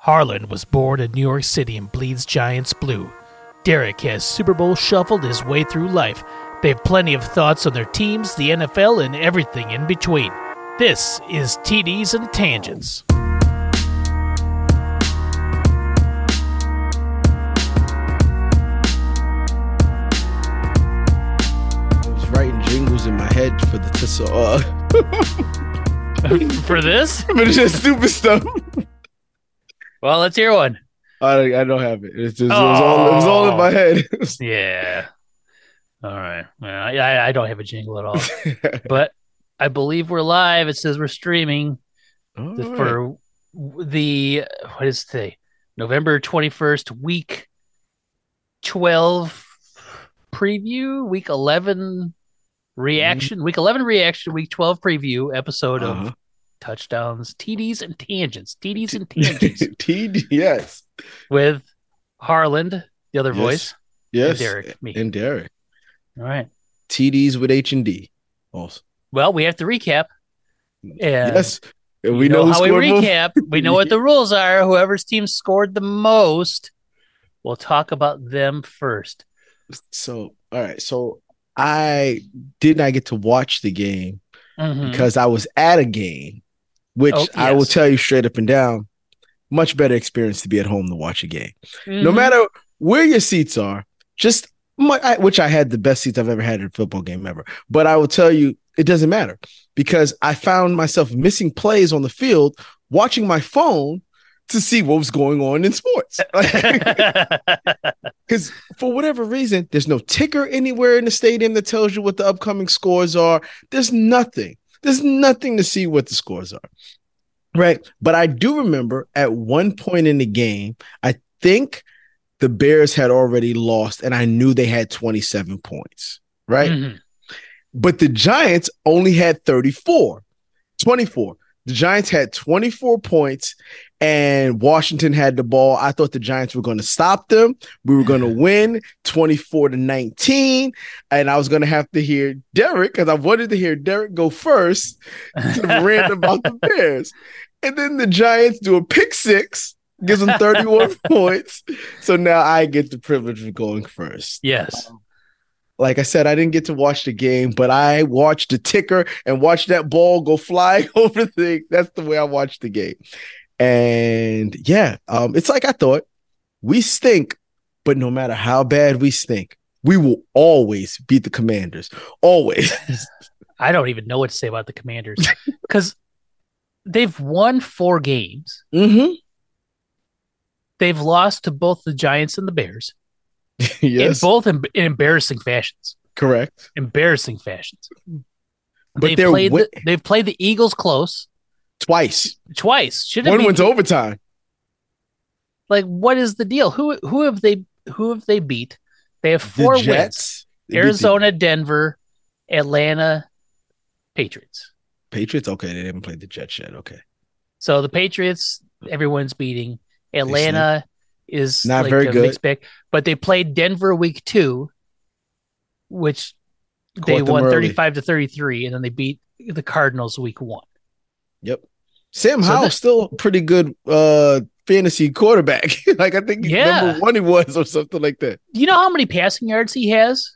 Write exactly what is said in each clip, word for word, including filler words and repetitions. Harlan was born in New York City and bleeds Giants blue. Derek has Super Bowl shuffled his way through life. They have plenty of thoughts on their teams, the N F L, and everything in between. This is T Ds and Tangents. I was writing jingles in my head for the Tissot. Uh. For this? For this stupid stuff. Well, let's hear one. I I don't have it. It's just, it, was all, it was all in my head. Yeah. All right. Well, I, I don't have a jingle at all. But I believe we're live. It says we're streaming the, right. for the, what is it today? November twenty-first, week twelve preview, week eleven reaction, mm-hmm. week eleven reaction, week twelve preview episode uh-huh. of Touchdowns, T Ds and Tangents. T Ds and Tangents. T D, yes. With Harland, the other yes. voice. Yes. And Derek. Me. And Derek. All right. T Ds with H and D. Also. Well, we have to recap. And yes. And we know, know how we recap. We know what the rules are. Whoever's team scored the most, we'll talk about them first. So, all right. So I did not get to watch the game mm-hmm. because I was at a game. Which oh, yes. I will tell you straight up and down, much better experience to be at home to watch a game. Mm-hmm. No matter where your seats are, just my, I, which I had the best seats I've ever had in a football game ever. But I will tell you, it doesn't matter because I found myself missing plays on the field, watching my phone to see what was going on in sports. Because for whatever reason, there's no ticker anywhere in the stadium that tells you what the upcoming scores are. There's nothing. There's nothing to see what the scores are, right? But I do remember at one point in the game, I think the Bears had already lost, and I knew they had twenty-seven points, right? Mm-hmm. But the Giants only had thirty-four, twenty-four. The Giants had twenty-four points, and Washington had the ball. I thought the Giants were going to stop them. We were going to win twenty-four to nineteen, and I was going to have to hear Derek, because I wanted to hear Derek go first to rant about the Bears. And then the Giants do a pick six, gives them thirty-one points. So now I get the privilege of going first. Yes. Um, Like I said, I didn't get to watch the game, but I watched the ticker and watched that ball go flying over the thing. That's the way I watched the game. And yeah, um, it's like I thought. We stink, but no matter how bad we stink, we will always beat the Commanders. Always. I don't even know what to say about the Commanders because they've won four games. Mm-hmm. They've lost to both the Giants and the Bears. Yes. In both in, in embarrassing fashions. Correct. Embarrassing fashions. But they've played, win- the, they've played the Eagles close. Twice. Twice. Shouldn't One be- went to overtime. Like, what is the deal? Who who have they who have they beat? They have four the Jets, wins. Arizona, Denver, Atlanta, Patriots. Patriots? Okay, they haven't played the Jets yet. Okay. So the Patriots, everyone's beating. Atlanta is not like very good, mixed bag, but they played Denver week two, which Caught they won early. thirty-five to thirty-three, and then they beat the Cardinals week one. Yep. Sam so Howell's still a pretty good uh, fantasy quarterback. Like, I think he's yeah. number one he was or something like that. Do you know how many passing yards he has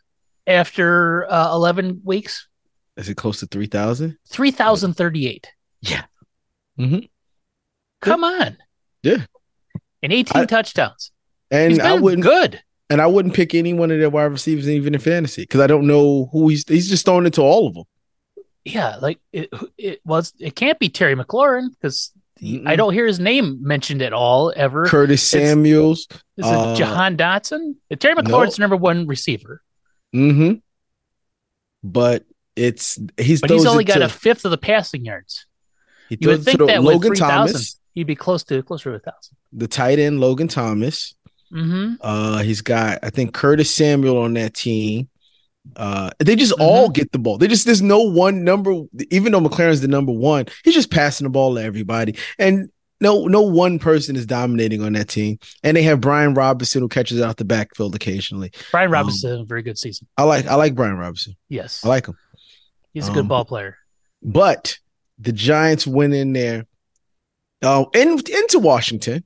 after uh, eleven weeks? Is it close to three thousand? three thousand thirty-eight. Yeah. Mm-hmm. Come yeah. on. Yeah. And eighteen I, touchdowns. And I wouldn't good. And I wouldn't pick any one of their wide receivers, even in fantasy, because I don't know who he's. He's just throwing it to all of them. Yeah, like it. It was. It can't be Terry McLaurin because I don't hear his name mentioned at all ever. Curtis it's, Samuels. Is it uh, Jahan Dotson? Terry McLaurin's no. number one receiver. Mm-hmm. But it's he's. But he's only got to, a fifth of the passing yards. He you would think the, that Logan with Thomas. He'd be close to closer to a thousand. The tight end Logan Thomas. Mm-hmm. Uh, he's got I think Curtis Samuel on that team. Uh, they just mm-hmm. all get the ball. They just there's no one number. Even though McLaurin's the number one, he's just passing the ball to everybody, and no no one person is dominating on that team. And they have Brian Robinson who catches out the backfield occasionally. Brian Robinson, um, very good season. I like I like Brian Robinson. Yes, I like him. He's um, a good ball player. But the Giants went in there. Uh, in, into Washington,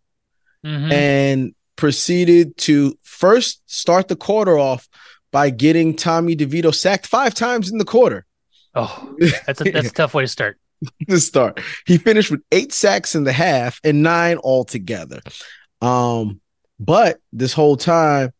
mm-hmm. and proceeded to first start the quarter off by getting Tommy DeVito sacked five times in the quarter. Oh, that's a, that's a tough way to start. to start. He finished with eight sacks in the half and nine altogether. Um, but this whole time,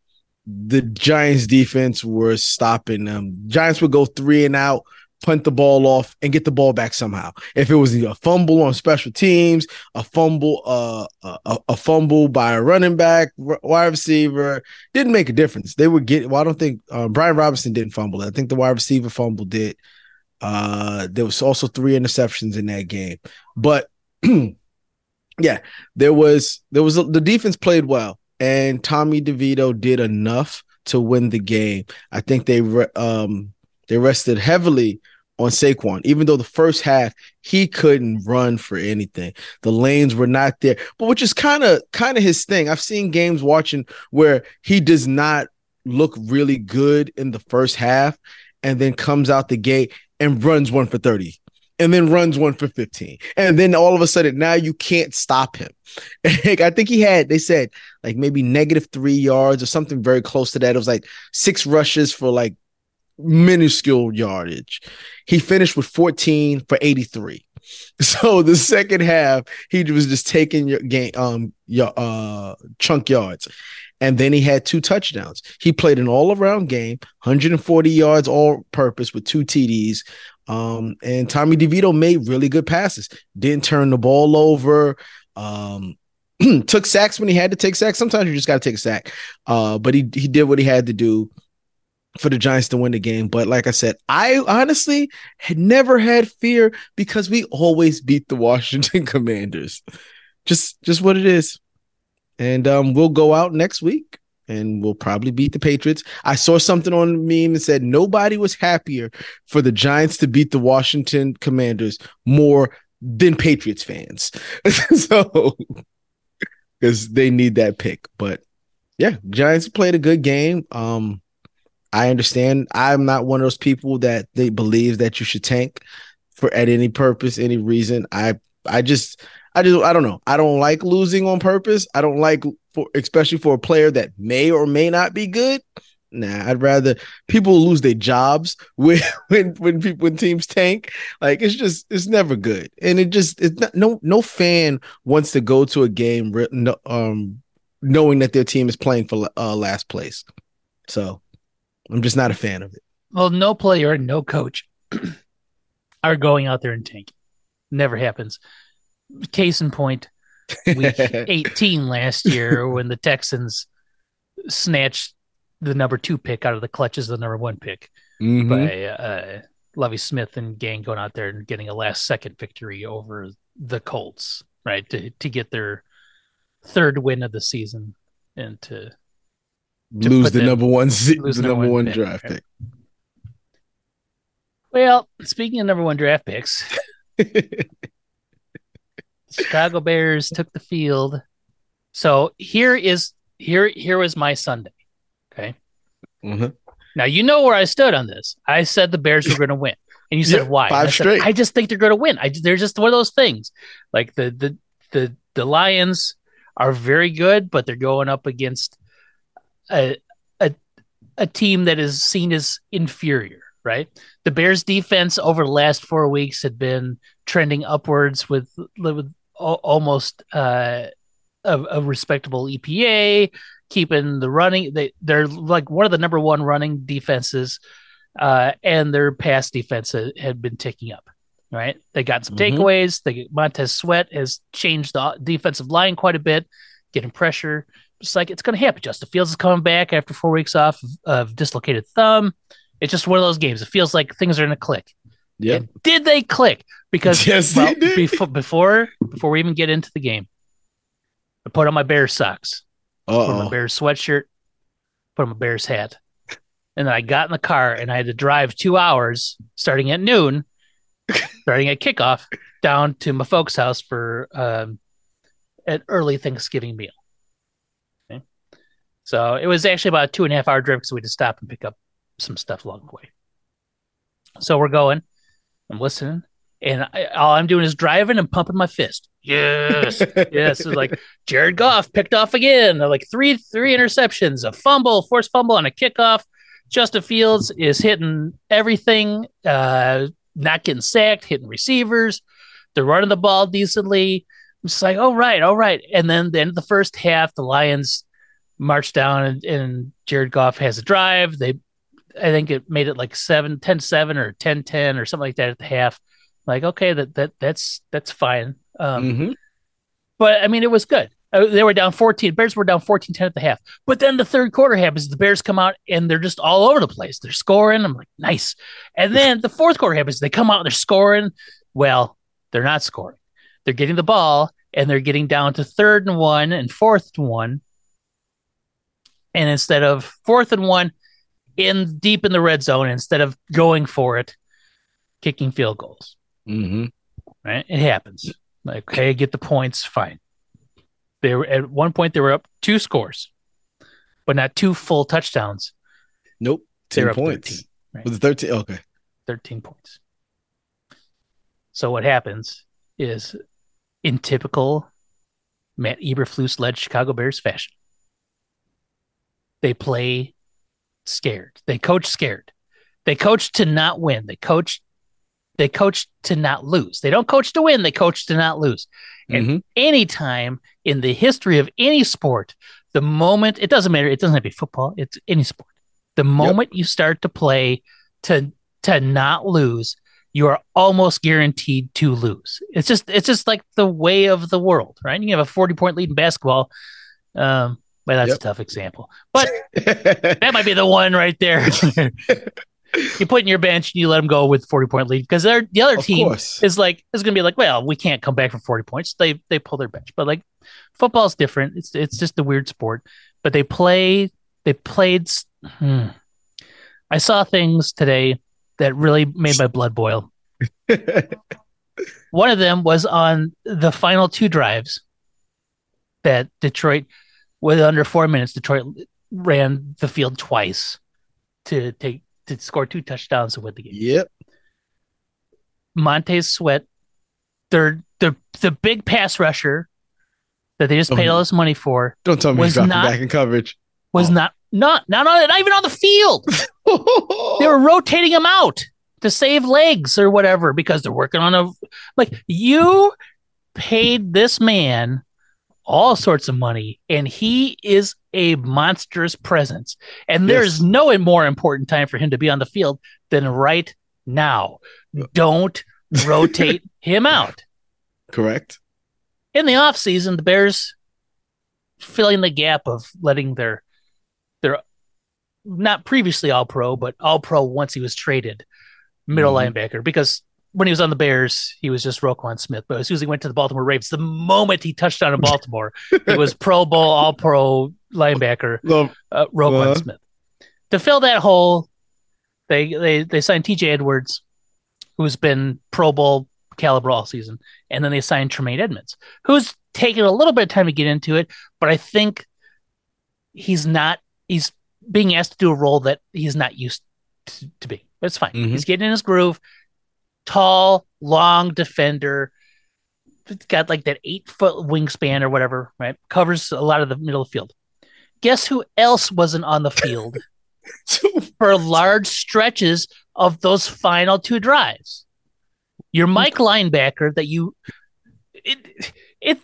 the Giants defense were stopping them. Giants would go three and out, punt the ball off, and get the ball back somehow. If it was a fumble on special teams, a fumble, uh, a, a fumble by a running back, wide receiver, didn't make a difference. They would get. Well, I don't think uh, Brian Robinson didn't fumble. I think the wide receiver fumble did. Uh, there was also three interceptions in that game, but yeah, there was there was a, the defense played well. And Tommy DeVito did enough to win the game. I think they re- um, they rested heavily on Saquon, even though the first half he couldn't run for anything. The lanes were not there, but which is kind of kind of his thing. I've seen games watching where he does not look really good in the first half, and then comes out the gate and runs one for thirty. And then runs one for fifteen. And then all of a sudden, now you can't stop him. I think he had, they said, like maybe negative three yards or something very close to that. It was like six rushes for like minuscule yardage. He finished with fourteen for eighty-three. So the second half, he was just taking your game, um, your uh, chunk yards. And then he had two touchdowns. He played an all-around game, one hundred forty yards all-purpose with two T Ds. Um, and Tommy DeVito made really good passes. Didn't turn the ball over. Um, took sacks when he had to take sacks. Sometimes you just got to take a sack. Uh, but he he did what he had to do for the Giants to win the game. But like I said, I honestly had never had fear because we always beat the Washington Commanders. Just just what it is. And um, we'll go out next week and we'll probably beat the Patriots. I saw something on a meme that said nobody was happier for the Giants to beat the Washington Commanders more than Patriots fans. So, because they need that pick. But yeah, Giants played a good game. Um, I understand. I'm not one of those people that they believe that you should tank for at any purpose, any reason. I I just. I just I don't know. I don't like losing on purpose. I don't like, for, especially for a player that may or may not be good. Nah, I'd rather people lose their jobs when when when people when teams tank. Like it's just it's never good, and it just it's not, no no fan wants to go to a game um knowing that their team is playing for uh, last place. So I'm just not a fan of it. Well, no player and no coach are going out there and tanking. Never happens. Case in point, week eighteen last year when the Texans snatched the number two pick out of the clutches of the number one pick mm-hmm. by uh, Lovie Smith and gang going out there and getting a last-second victory over the Colts, right, to to get their third win of the season and to, to lose the them, number one lose the number, number one, one draft pick. pick. Well, speaking of number one draft picks. Chicago Bears took the field. So here is here here was my Sunday. Okay. Mm-hmm. Now you know where I stood on this. I said the Bears were going to win, and you said yeah, why? Five I, straight. Said, I just think they're going to win. I they're just one of those things. Like the the the the Lions are very good, but they're going up against a a a team that is seen as inferior. Right. The Bears defense over the last four weeks had been trending upwards with with almost uh, a, a respectable E P A, keeping the running. They, they're like one of the number one running defenses uh, and their pass defense had been ticking up. Right. They got some mm-hmm. takeaways. They, Montez Sweat has changed the defensive line quite a bit, getting pressure. It's like it's going to happen. Justin Fields is coming back after four weeks off of, of dislocated thumb. It's just one of those games. It feels like things are going to click. Yeah. Did they click? Because yes, well, they did. Befo- before before we even get into the game, I put on my Bears socks, Uh-oh. put on my Bears sweatshirt, put on my Bears hat, and then I got in the car and I had to drive two hours, starting at noon, starting at kickoff, down to my folks' house for um, an early Thanksgiving meal. Okay? So it was actually about a two and a half hour drive because we had to stop and pick up some stuff along the way. So we're going, I'm listening, and I, all I'm doing is driving and pumping my fist. yes, yes. It was like Jared Goff picked off again. Like three, three interceptions, a fumble, forced fumble, and a kickoff. Justin Fields is hitting everything, uh, not getting sacked, hitting receivers. They're running the ball decently. I'm just like, all right, all right. And then the end of the first half, the Lions march down, and, and Jared Goff has a drive. They, I think it made it like seven, ten seven or ten ten or something like that at the half. Like, okay, that that that's that's fine. Um, mm-hmm. But, I mean, it was good. They were down fourteen. Bears were down fourteen ten at the half. But then the third quarter happens. The Bears come out, and they're just all over the place. They're scoring. I'm like, nice. And then the fourth quarter happens. They come out, and they're scoring. Well, they're not scoring. They're getting the ball, and they're getting down to third and one and fourth and one. And instead of fourth and one, in deep in the red zone, instead of going for it, kicking field goals. Mm-hmm. Right? It happens. Like, okay, get the points. Fine. They were at one point they were up two scores, but not two full touchdowns. Nope, ten points. thirteen, right? Was it thirteen? Okay, thirteen points. So what happens is, in typical Matt Eberflus led Chicago Bears fashion, they play scared. They coach scared. They coach to not win. They coach. They coach to not lose. They don't coach to win. They coach to not lose. And mm-hmm. any time in the history of any sport, the moment, it doesn't matter. It doesn't have to be football. It's any sport. The moment yep. you start to play to to not lose, you are almost guaranteed to lose. It's just it's just like the way of the world, right? You have a forty-point lead in basketball. Um, well, that's yep. a tough example. But that might be the one right there. You put in your bench and you let them go with forty point lead because they're the other of team course. is like is going to be like, well, we can't come back from forty points. They they pull their bench, but like football's different. It's it's just a weird sport. But they play they played. Hmm. I saw things today that really made my blood boil. One of them was on the final two drives that Detroit, with under four minutes, Detroit ran the field twice to take. to score two touchdowns and win the game. Yep. Montez Sweat, they're, they're, the big pass rusher that they just don't, paid all this money for. Don't tell me he's dropping back in coverage. Was oh. not, not, not, on, not even on the field. They were rotating him out to save legs or whatever because they're working on a... Like, you paid this man all sorts of money, and he is a monstrous presence. And there's yes. no more important time for him to be on the field than right now. Don't rotate him out. Correct. In the offseason, the Bears filling the gap of letting their, their not previously all-pro, but all-pro once he was traded, middle mm-hmm. linebacker. Because when he was on the Bears, he was just Roquan Smith. But as soon as he went to the Baltimore Ravens, the moment he touched down in Baltimore, it was Pro Bowl, all-pro, linebacker Love, uh, Roquan uh, Smith. To fill that hole, they they they signed T J Edwards, who's been Pro Bowl caliber all season, and then they signed Tremaine Edmonds, who's taken a little bit of time to get into it, but I think he's not he's being asked to do a role that he's not used to, to be. That's fine. Mm-hmm. He's getting in his groove. Tall, long defender. It's got like that eight foot wingspan or whatever, right? Covers a lot of the middle of the field. Guess who else wasn't on the field for large stretches of those final two drives? Your Mike linebacker that you, it, it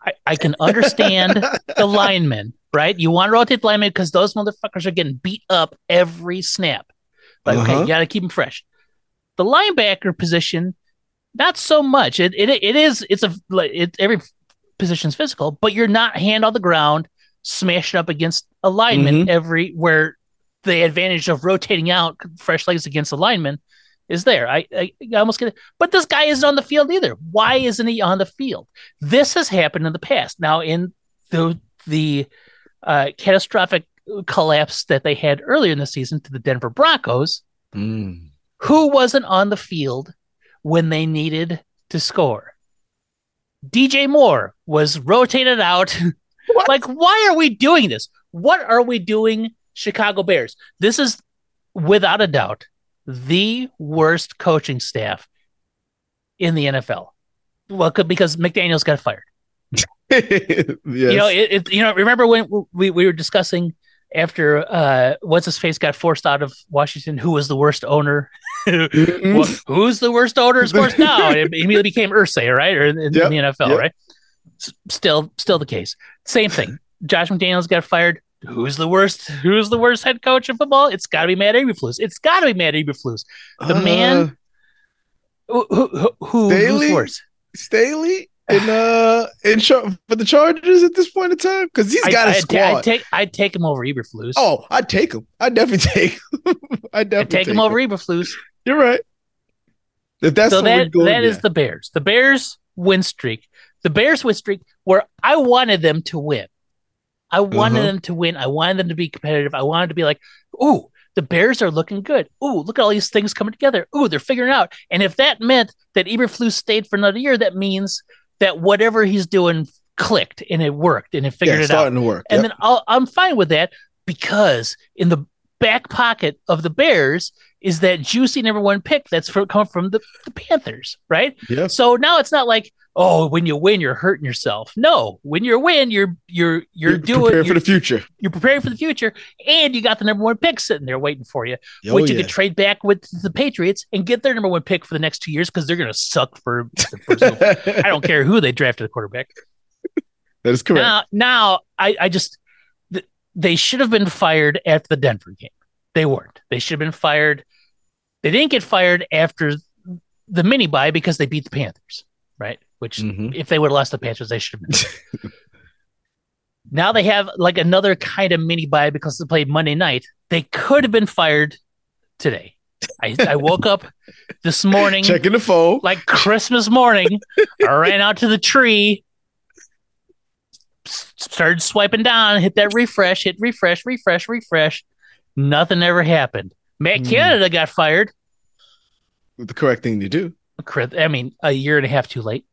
I, I can understand the linemen, right? You want to rotate the linemen because those motherfuckers are getting beat up every snap. Like, uh-huh. okay, you got to keep them fresh. The linebacker position, not so much. It it it is. It's a it, every position's physical, but you're not hand on the ground. Smashing up against a lineman mm-hmm. every where the advantage of rotating out fresh legs against a lineman is there. I, I, I almost get it. But this guy isn't on the field either. Why isn't he on the field? This has happened in the past. Now, in the the uh, catastrophic collapse that they had earlier in the season to the Denver Broncos, mm. who wasn't on the field when they needed to score? D J Moore was rotated out. What? Like, why are we doing this? What are we doing, Chicago Bears? This is, without a doubt, the worst coaching staff in the N F L. Well, because McDaniels got fired. Yes. You know, it, it, you know. Remember when we, we were discussing after uh, what's his face got forced out of Washington? Who was the worst owner? Well, who's the worst owner? Of course, now it immediately became Irsay, right? Or in, yep. in the N F L, yep. right? S- still, still the case. Same thing. Josh McDaniels got fired. Who's the worst? Who's the worst head coach in football? It's got to be Matt Eberflus. It's got to be Matt Eberflus. The uh, man who, who, who Staley, who's worse? Staley in uh in char- for the Chargers at this point in time because he's got I, a I'd squad. T- I'd take I'd take him over Eberflus. Oh, I'd take him. I'd definitely take him. I'd definitely I'd take, take him over Eberflus. You're right. If that's so that going, that yeah. is the Bears. The Bears win streak. The Bears win streak where I wanted them to win. I wanted uh-huh. them to win. I wanted them to be competitive. I wanted to be like, ooh, the Bears are looking good. Ooh, look at all these things coming together. Ooh, they're figuring it out. And if that meant that Eberflus stayed for another year, that means that whatever he's doing clicked and it worked and it figured yeah, it out. Starting to work. Yep. And then I'll, I'm fine with that because in the back pocket of the Bears is that juicy number one pick that's for, come from the, the Panthers, right? Yep. So now it's not like, oh, when you win, you're hurting yourself. No, when you win, you're you're you're, you're doing preparing for the future. You're preparing for the future, and you got the number one pick sitting there waiting for you, oh, which yeah. you could trade back with the Patriots and get their number one pick for the next two years because they're gonna suck for. for I don't care who they drafted the quarterback. That is correct. Now, now I I just th- they should have been fired after the Denver game. They weren't. They should have been fired. They didn't get fired after the mini bye because they beat the Panthers, right? Which mm-hmm. if they would have lost the Panthers, they should have been. Now they have like another kind of mini bye because they played Monday night. They could have been fired today. I, I woke up this morning. Checking the phone. Like Christmas morning. I ran out to the tree. Started swiping down. Hit that refresh. Hit refresh, refresh, refresh. Nothing ever happened. Matt mm. Canada got fired. The correct thing to do. I mean, a year and a half too late.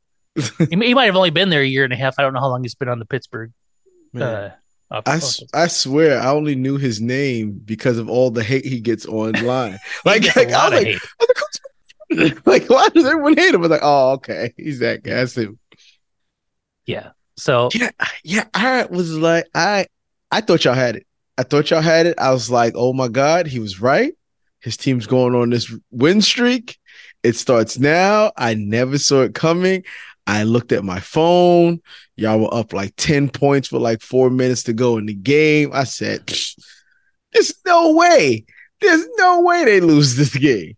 He might have only been there a year and a half. I don't know how long he's been on the Pittsburgh. Uh, I, I swear, I only knew his name because of all the hate he gets online. Like, gets like, I was like, I was like, like, why does everyone hate him? I was like, oh, okay, he's that guy. That's him. Yeah. So yeah, yeah, I was like, I, I thought y'all had it. I thought y'all had it. I was like, oh my God, he was right. His team's going on this win streak. It starts now. I never saw it coming. I looked at my phone. Y'all were up like ten points with like four minutes to go in the game. I said, there's no way. There's no way they lose this game.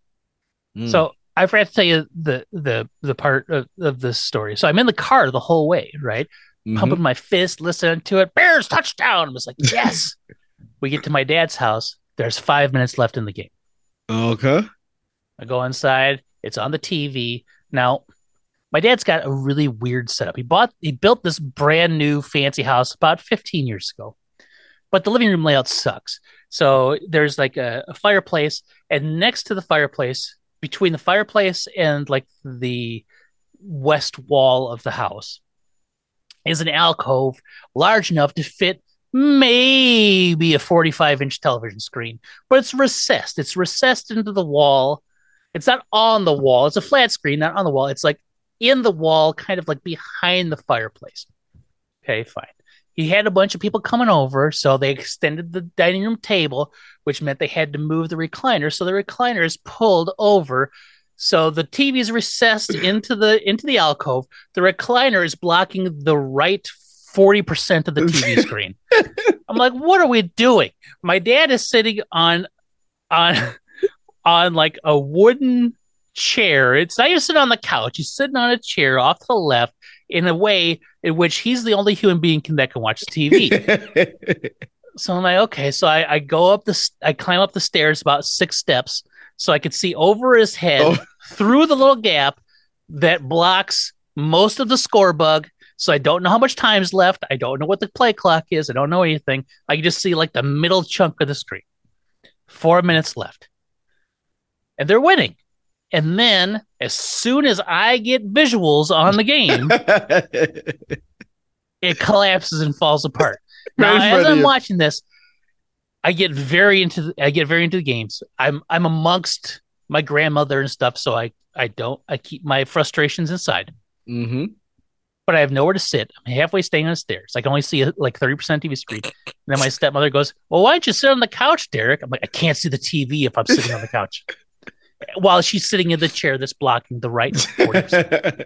Mm. So I forgot to tell you the the the part of, of this story. So I'm in the car the whole way, right? Mm-hmm. Pumping my fist, listening to it. Bears touchdown. I was like, yes. We get to my dad's house. There's five minutes left in the game. Okay. I go inside. It's on the T V. Now, my dad's got a really weird setup. He bought, he built this brand new fancy house about fifteen years ago, but the living room layout sucks. So there's like a, a fireplace, and next to the fireplace, between the fireplace and like the west wall of the house, is an alcove large enough to fit maybe a forty-five inch television screen, but it's recessed. It's recessed into the wall. It's not on the wall. It's a flat screen, not on the wall. It's like in the wall, kind of like behind the fireplace. Okay, fine. He had a bunch of people coming over, so they extended the dining room table, which meant they had to move the recliner. So the recliner is pulled over. So the T V is recessed into the into the alcove. The recliner is blocking the right forty percent of the T V screen. I'm like, what are we doing? My dad is sitting on on... on like a wooden chair. It's not even sitting on the couch. He's sitting on a chair off to the left in a way in which he's the only human being that can watch T V. So I'm like, okay. So I, I go up the, I climb up the stairs about six steps so I could see over his head oh. through the little gap that blocks most of the score bug. So I don't know how much time's left. I don't know what the play clock is. I don't know anything. I can just see like the middle chunk of the screen. Four minutes left. And they're winning. And then as soon as I get visuals on the game, it collapses and falls apart. Now, as I'm watching this, I get very into the, I get very into the games. I'm I'm amongst my grandmother and stuff, so I, I don't I keep my frustrations inside. Mm-hmm. But I have nowhere to sit. I'm halfway staying on the stairs. I can only see like thirty percent T V screen. And then my stepmother goes, well, why don't you sit on the couch, Derek? I'm like, I can't see the T V if I'm sitting on the couch. While she's sitting in the chair that's blocking the right forty percent.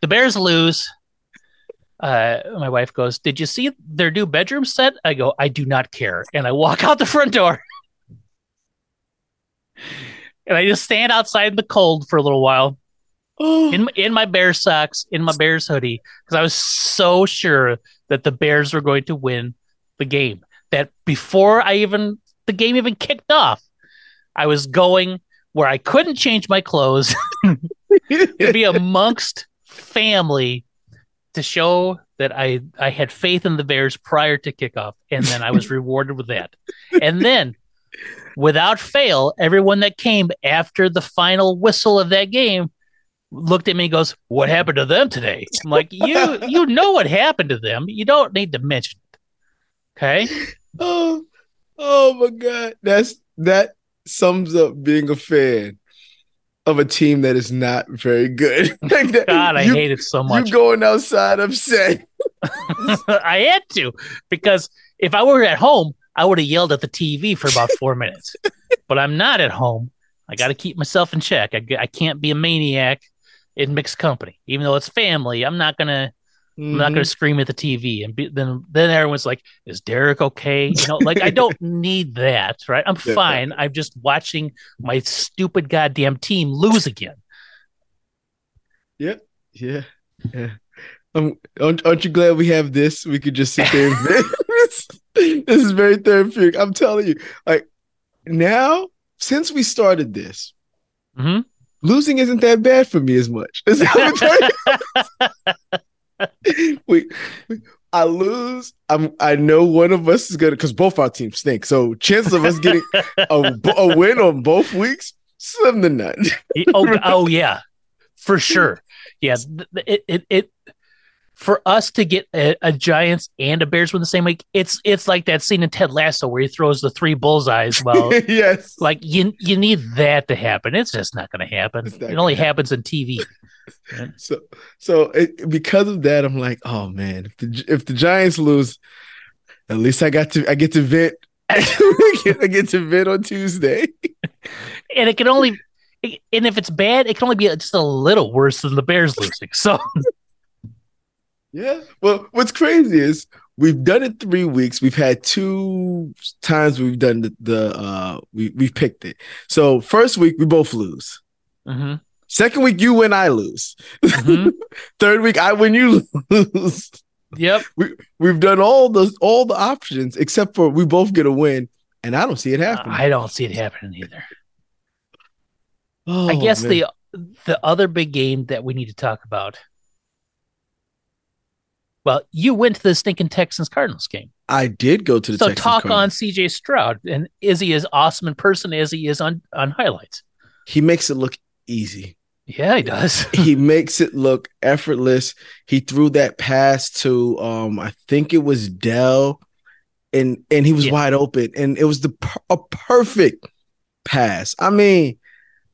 The Bears lose. Uh, my wife goes, did you see their new bedroom set? I go, I do not care. And I walk out the front door. And I just stand outside in the cold for a little while. In, in my Bears socks, in my Bears hoodie, because I was so sure that the Bears were going to win the game. That before I even the game even kicked off, I was going where I couldn't change my clothes to be amongst family to show that I, I had faith in the Bears prior to kickoff. And then I was rewarded with that. And then without fail, everyone that came after the final whistle of that game looked at me and goes, what happened to them today? I'm like, you you know what happened to them. You don't need to mention it. Okay? Oh, oh my God. That's that sums up being a fan of a team that is not very good. Like that, God, I you, hate it so much. You going outside upset. I had to, because if I were at home, I would have yelled at the T V for about four minutes. But I'm not at home. I got to keep myself in check. I, I can't be a maniac in mixed company, even though it's family. I'm not gonna, mm-hmm. I'm not gonna scream at the T V, and be, then then everyone's like, "Is Derek okay?" You know, like I don't need that, right? I'm fine. I'm just watching my stupid goddamn team lose again. Yeah, yeah, yeah. Um, aren't, aren't you glad we have this? We could just sit there. And this, this is very therapeutic. I'm telling you, like now since we started this. Mm-hmm. Losing isn't that bad for me as much. we, we, I lose. I'm. I know one of us is gonna, because both our teams stink. So chances of us getting a, a win on both weeks, slim to none. oh, oh yeah, for sure. Yes, yeah, it, it it for us to get a, a Giants and a Bears win the same week. It's it's like that scene in Ted Lasso where he throws the three bullseyes. Well, yes, like you you need that to happen. It's just not going to happen. It only happen. happens in T V. so so it, because of that, I'm like, oh man, if the, if the Giants lose, at least I got to I get to vent. I get, I get to vent on Tuesday, and it can only and if it's bad, it can only be just a little worse than the Bears losing. So. Yeah. Well, what's crazy is we've done it three weeks. We've had two times we've done the, the uh, we, we've picked it. So first week, we both lose. Mm-hmm. Second week, you win, I lose. Mm-hmm. Third week, I win, you lose. Yep. We, we've done all those, all the options, except for we both get a win, and I don't see it happening. I don't see it happening either. Oh, I guess man. the the other big game that we need to talk about. Well, you went to the stinking Texans Cardinals game. I did go to the so Texans So talk Cardinals. on C J Stroud, and is he as awesome in person as he is on, on highlights? He makes it look easy. Yeah, he does. He makes it look effortless. He threw that pass to, um, I think it was Dell, and and he was yeah. wide open, and it was the a perfect pass. I mean,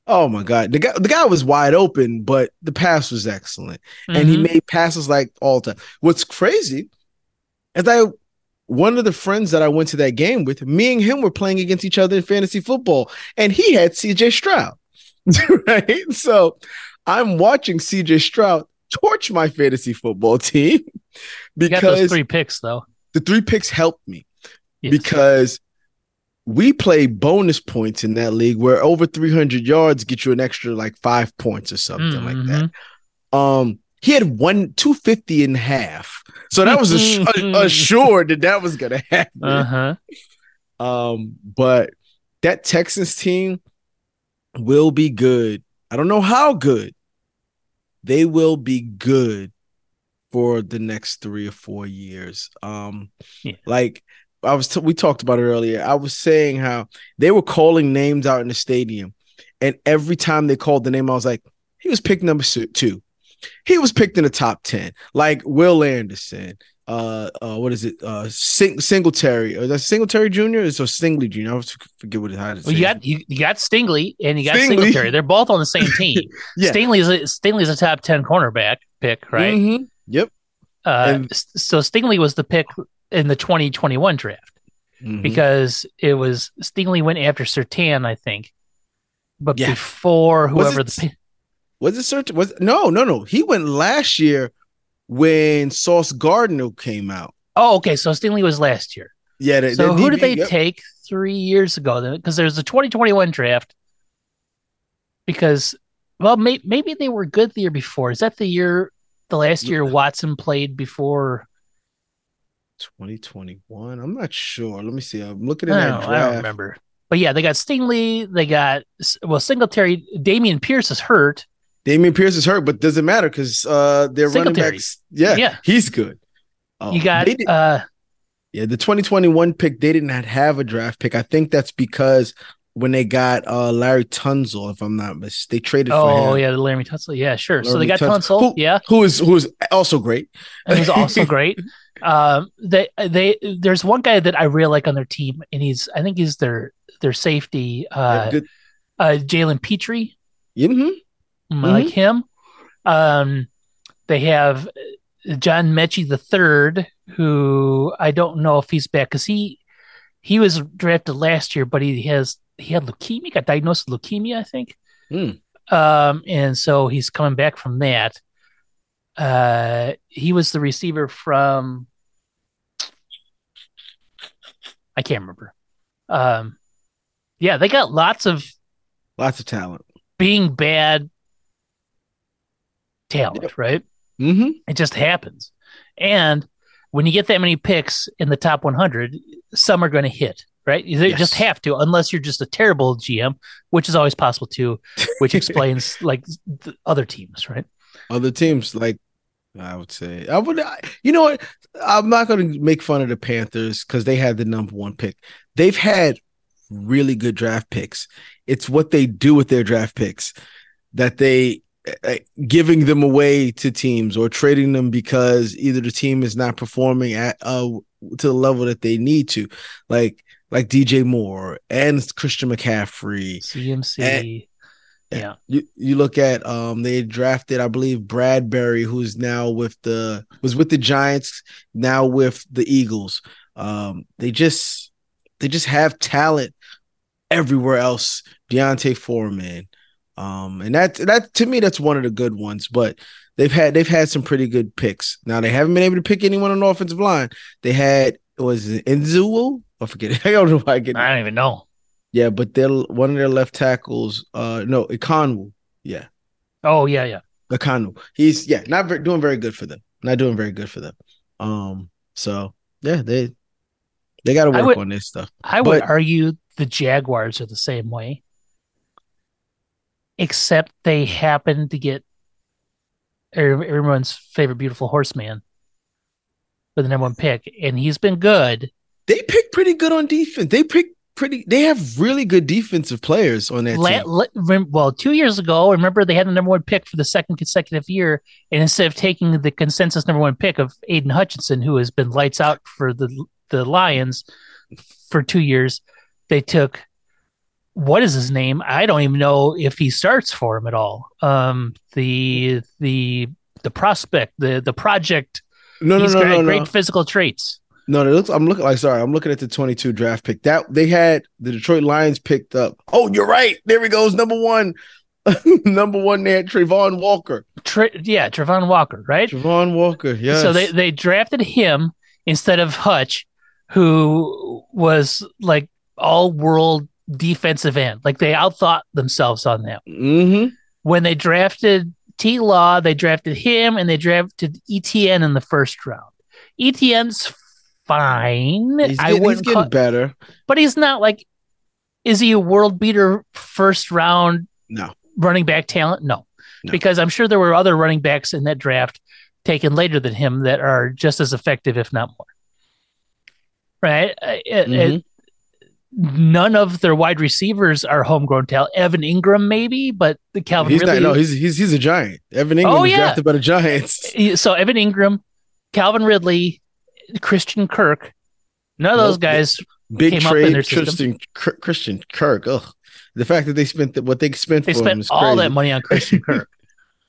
oh my God, the guy the guy was wide open, but the pass was excellent, mm-hmm. and he made passes like all the time. What's crazy is that one of the friends that I went to that game with, me and him were playing against each other in fantasy football, and he had C J Stroud, right? So I'm watching C J Stroud torch my fantasy football team because you got those three picks though. The three picks helped me yes. because. We play bonus points in that league where over three hundred yards get you an extra like five points or something mm-hmm. like that. Um, he had one two fifty and a half. So that was assured that that was going to happen. Uh-huh. Um, but that Texans team will be good. I don't know how good. They will be good for the next three or four years. Um, yeah. Like, I was t- we talked about it earlier. I was saying how they were calling names out in the stadium, and every time they called the name, I was like, he was picked number two. He was picked in the top ten, like Will Anderson, uh, uh, what is it? Uh, Sing- Singletary. Is that Singletary Junior? It's a Stingley Junior. I forget what it is. Well, you got you, you got Stingley and you got Stingley. Singletary. They're both on the same team. yeah. Stingley is a, Stingley is a top ten cornerback pick, right? Mm-hmm. Yep. Uh, and- so Stingley was the pick in the twenty twenty-one draft. Mm-hmm. Because it was Stingley went after Surtain, I think, but yeah. before whoever was it, the was it Surtain? Was no, no, no. He went last year when Sauce Gardner came out. Oh, okay. So Stingley was last year. Yeah. They, so they, who did they yep. take three years ago? Then because there's the twenty twenty-one draft. Because well, may, maybe they were good the year before. Is that the year? The last year Watson played before. twenty twenty-one. I'm not sure. Let me see. I'm looking at that draft. I don't remember. But yeah, they got Stingley. They got well, Singletary. Damian Pierce is hurt. Damian Pierce is hurt, but doesn't matter because uh, they're Singletary. Running backs. Yeah, yeah, he's good. Um, you got uh, yeah. The twenty twenty-one pick, they did not have a draft pick. I think that's because when they got uh, Larry Tunsil, if I'm not mistaken, they traded oh, for him. Oh yeah, the Larry Tunsil. Yeah, sure. Larry so they got Tunsil. Who, yeah, who is who is also great. And he's also great. Um, they, they, there's one guy that I really like on their team, and he's, I think he's their, their safety, uh, yeah, uh, Jalen Petrie. Mm-hmm. I mm-hmm. like him. Um, they have John Mechie the third, who I don't know if he's back because he, he was drafted last year, but he has, he had leukemia, got diagnosed with leukemia, I think. Mm. Um, and so he's coming back from that. Uh, he was the receiver from, I can't remember. Um, yeah, they got lots of, lots of talent. Being bad talent, yep. right? Mm-hmm. It just happens. And when you get that many picks in the top one hundred, some are going to hit, right? They yes. just have to, unless you're just a terrible G M, which is always possible too, which explains like the other teams, right? Other teams, like I would say, I would, I, you know what? I'm not going to make fun of the Panthers because they had the number one pick. They've had really good draft picks. It's what they do with their draft picks that they uh, giving them away to teams or trading them because either the team is not performing at uh, to the level that they need to, like like D J Moore and Christian McCaffrey, C M C. And, Yeah, you, you look at um they drafted I believe Bradbury, who's now with the was with the Giants, now with the Eagles. Um, they just they just have talent everywhere else. Deontay Foreman, um, and that that to me that's one of the good ones. But they've had they've had some pretty good picks. Now they haven't been able to pick anyone on the offensive line. They had was it Nzulu? I forget it. I don't know why I get. I don't even know. Yeah, but they're one of their left tackles. Uh, no, Ikonwu. Yeah. Oh yeah, yeah. Ikonwu. He's yeah, not very, doing very good for them. Not doing very good for them. Um. So yeah, they they got to work would, on this stuff. I but, would argue the Jaguars are the same way, except they happen to get everyone's favorite beautiful horseman for the number one pick, and he's been good. They pick pretty good on defense. They pick. Pretty, they have really good defensive players on that La- team. Well, two years ago, remember they had the number one pick for the second consecutive year, and instead of taking the consensus number one pick of Aiden Hutchinson, who has been lights out for the the Lions for two years, they took what is his name? I don't even know if he starts for him at all. Um, the the the prospect, the the project. No, he's no, no, got no, great no. physical traits. No, it looks. I'm looking like sorry. I'm looking at the twenty-two draft pick that they had. The Detroit Lions picked up. Oh, you're right. There he goes. Number one, number one. They had Travon Walker. Tra- yeah, Travon Walker. Right. Travon Walker. Yes. So they, they drafted him instead of Hutch, who was like all world defensive end. Like they outthought themselves on that. Mm-hmm. When they drafted T Law, they drafted him, and they drafted E T N in the first round. E T N's fine. He's getting, I wouldn't he's getting call, better. But he's not like, is he a world beater first round no. running back talent? No. no. Because I'm sure there were other running backs in that draft taken later than him that are just as effective, if not more. Right? It, mm-hmm. it, none of their wide receivers are homegrown talent. Evan Engram, maybe, but the Calvin he's Ridley. Not, no, he's, he's, he's a Giant. Evan Engram oh, was yeah. drafted by the Giants. So Evan Engram, Calvin Ridley, Christian Kirk. None of nope. those guys big came trade, up in their Christian, K- Christian Kirk. Ugh. The fact that they spent the, what they spent they for spent him is all crazy. That money on Christian Kirk.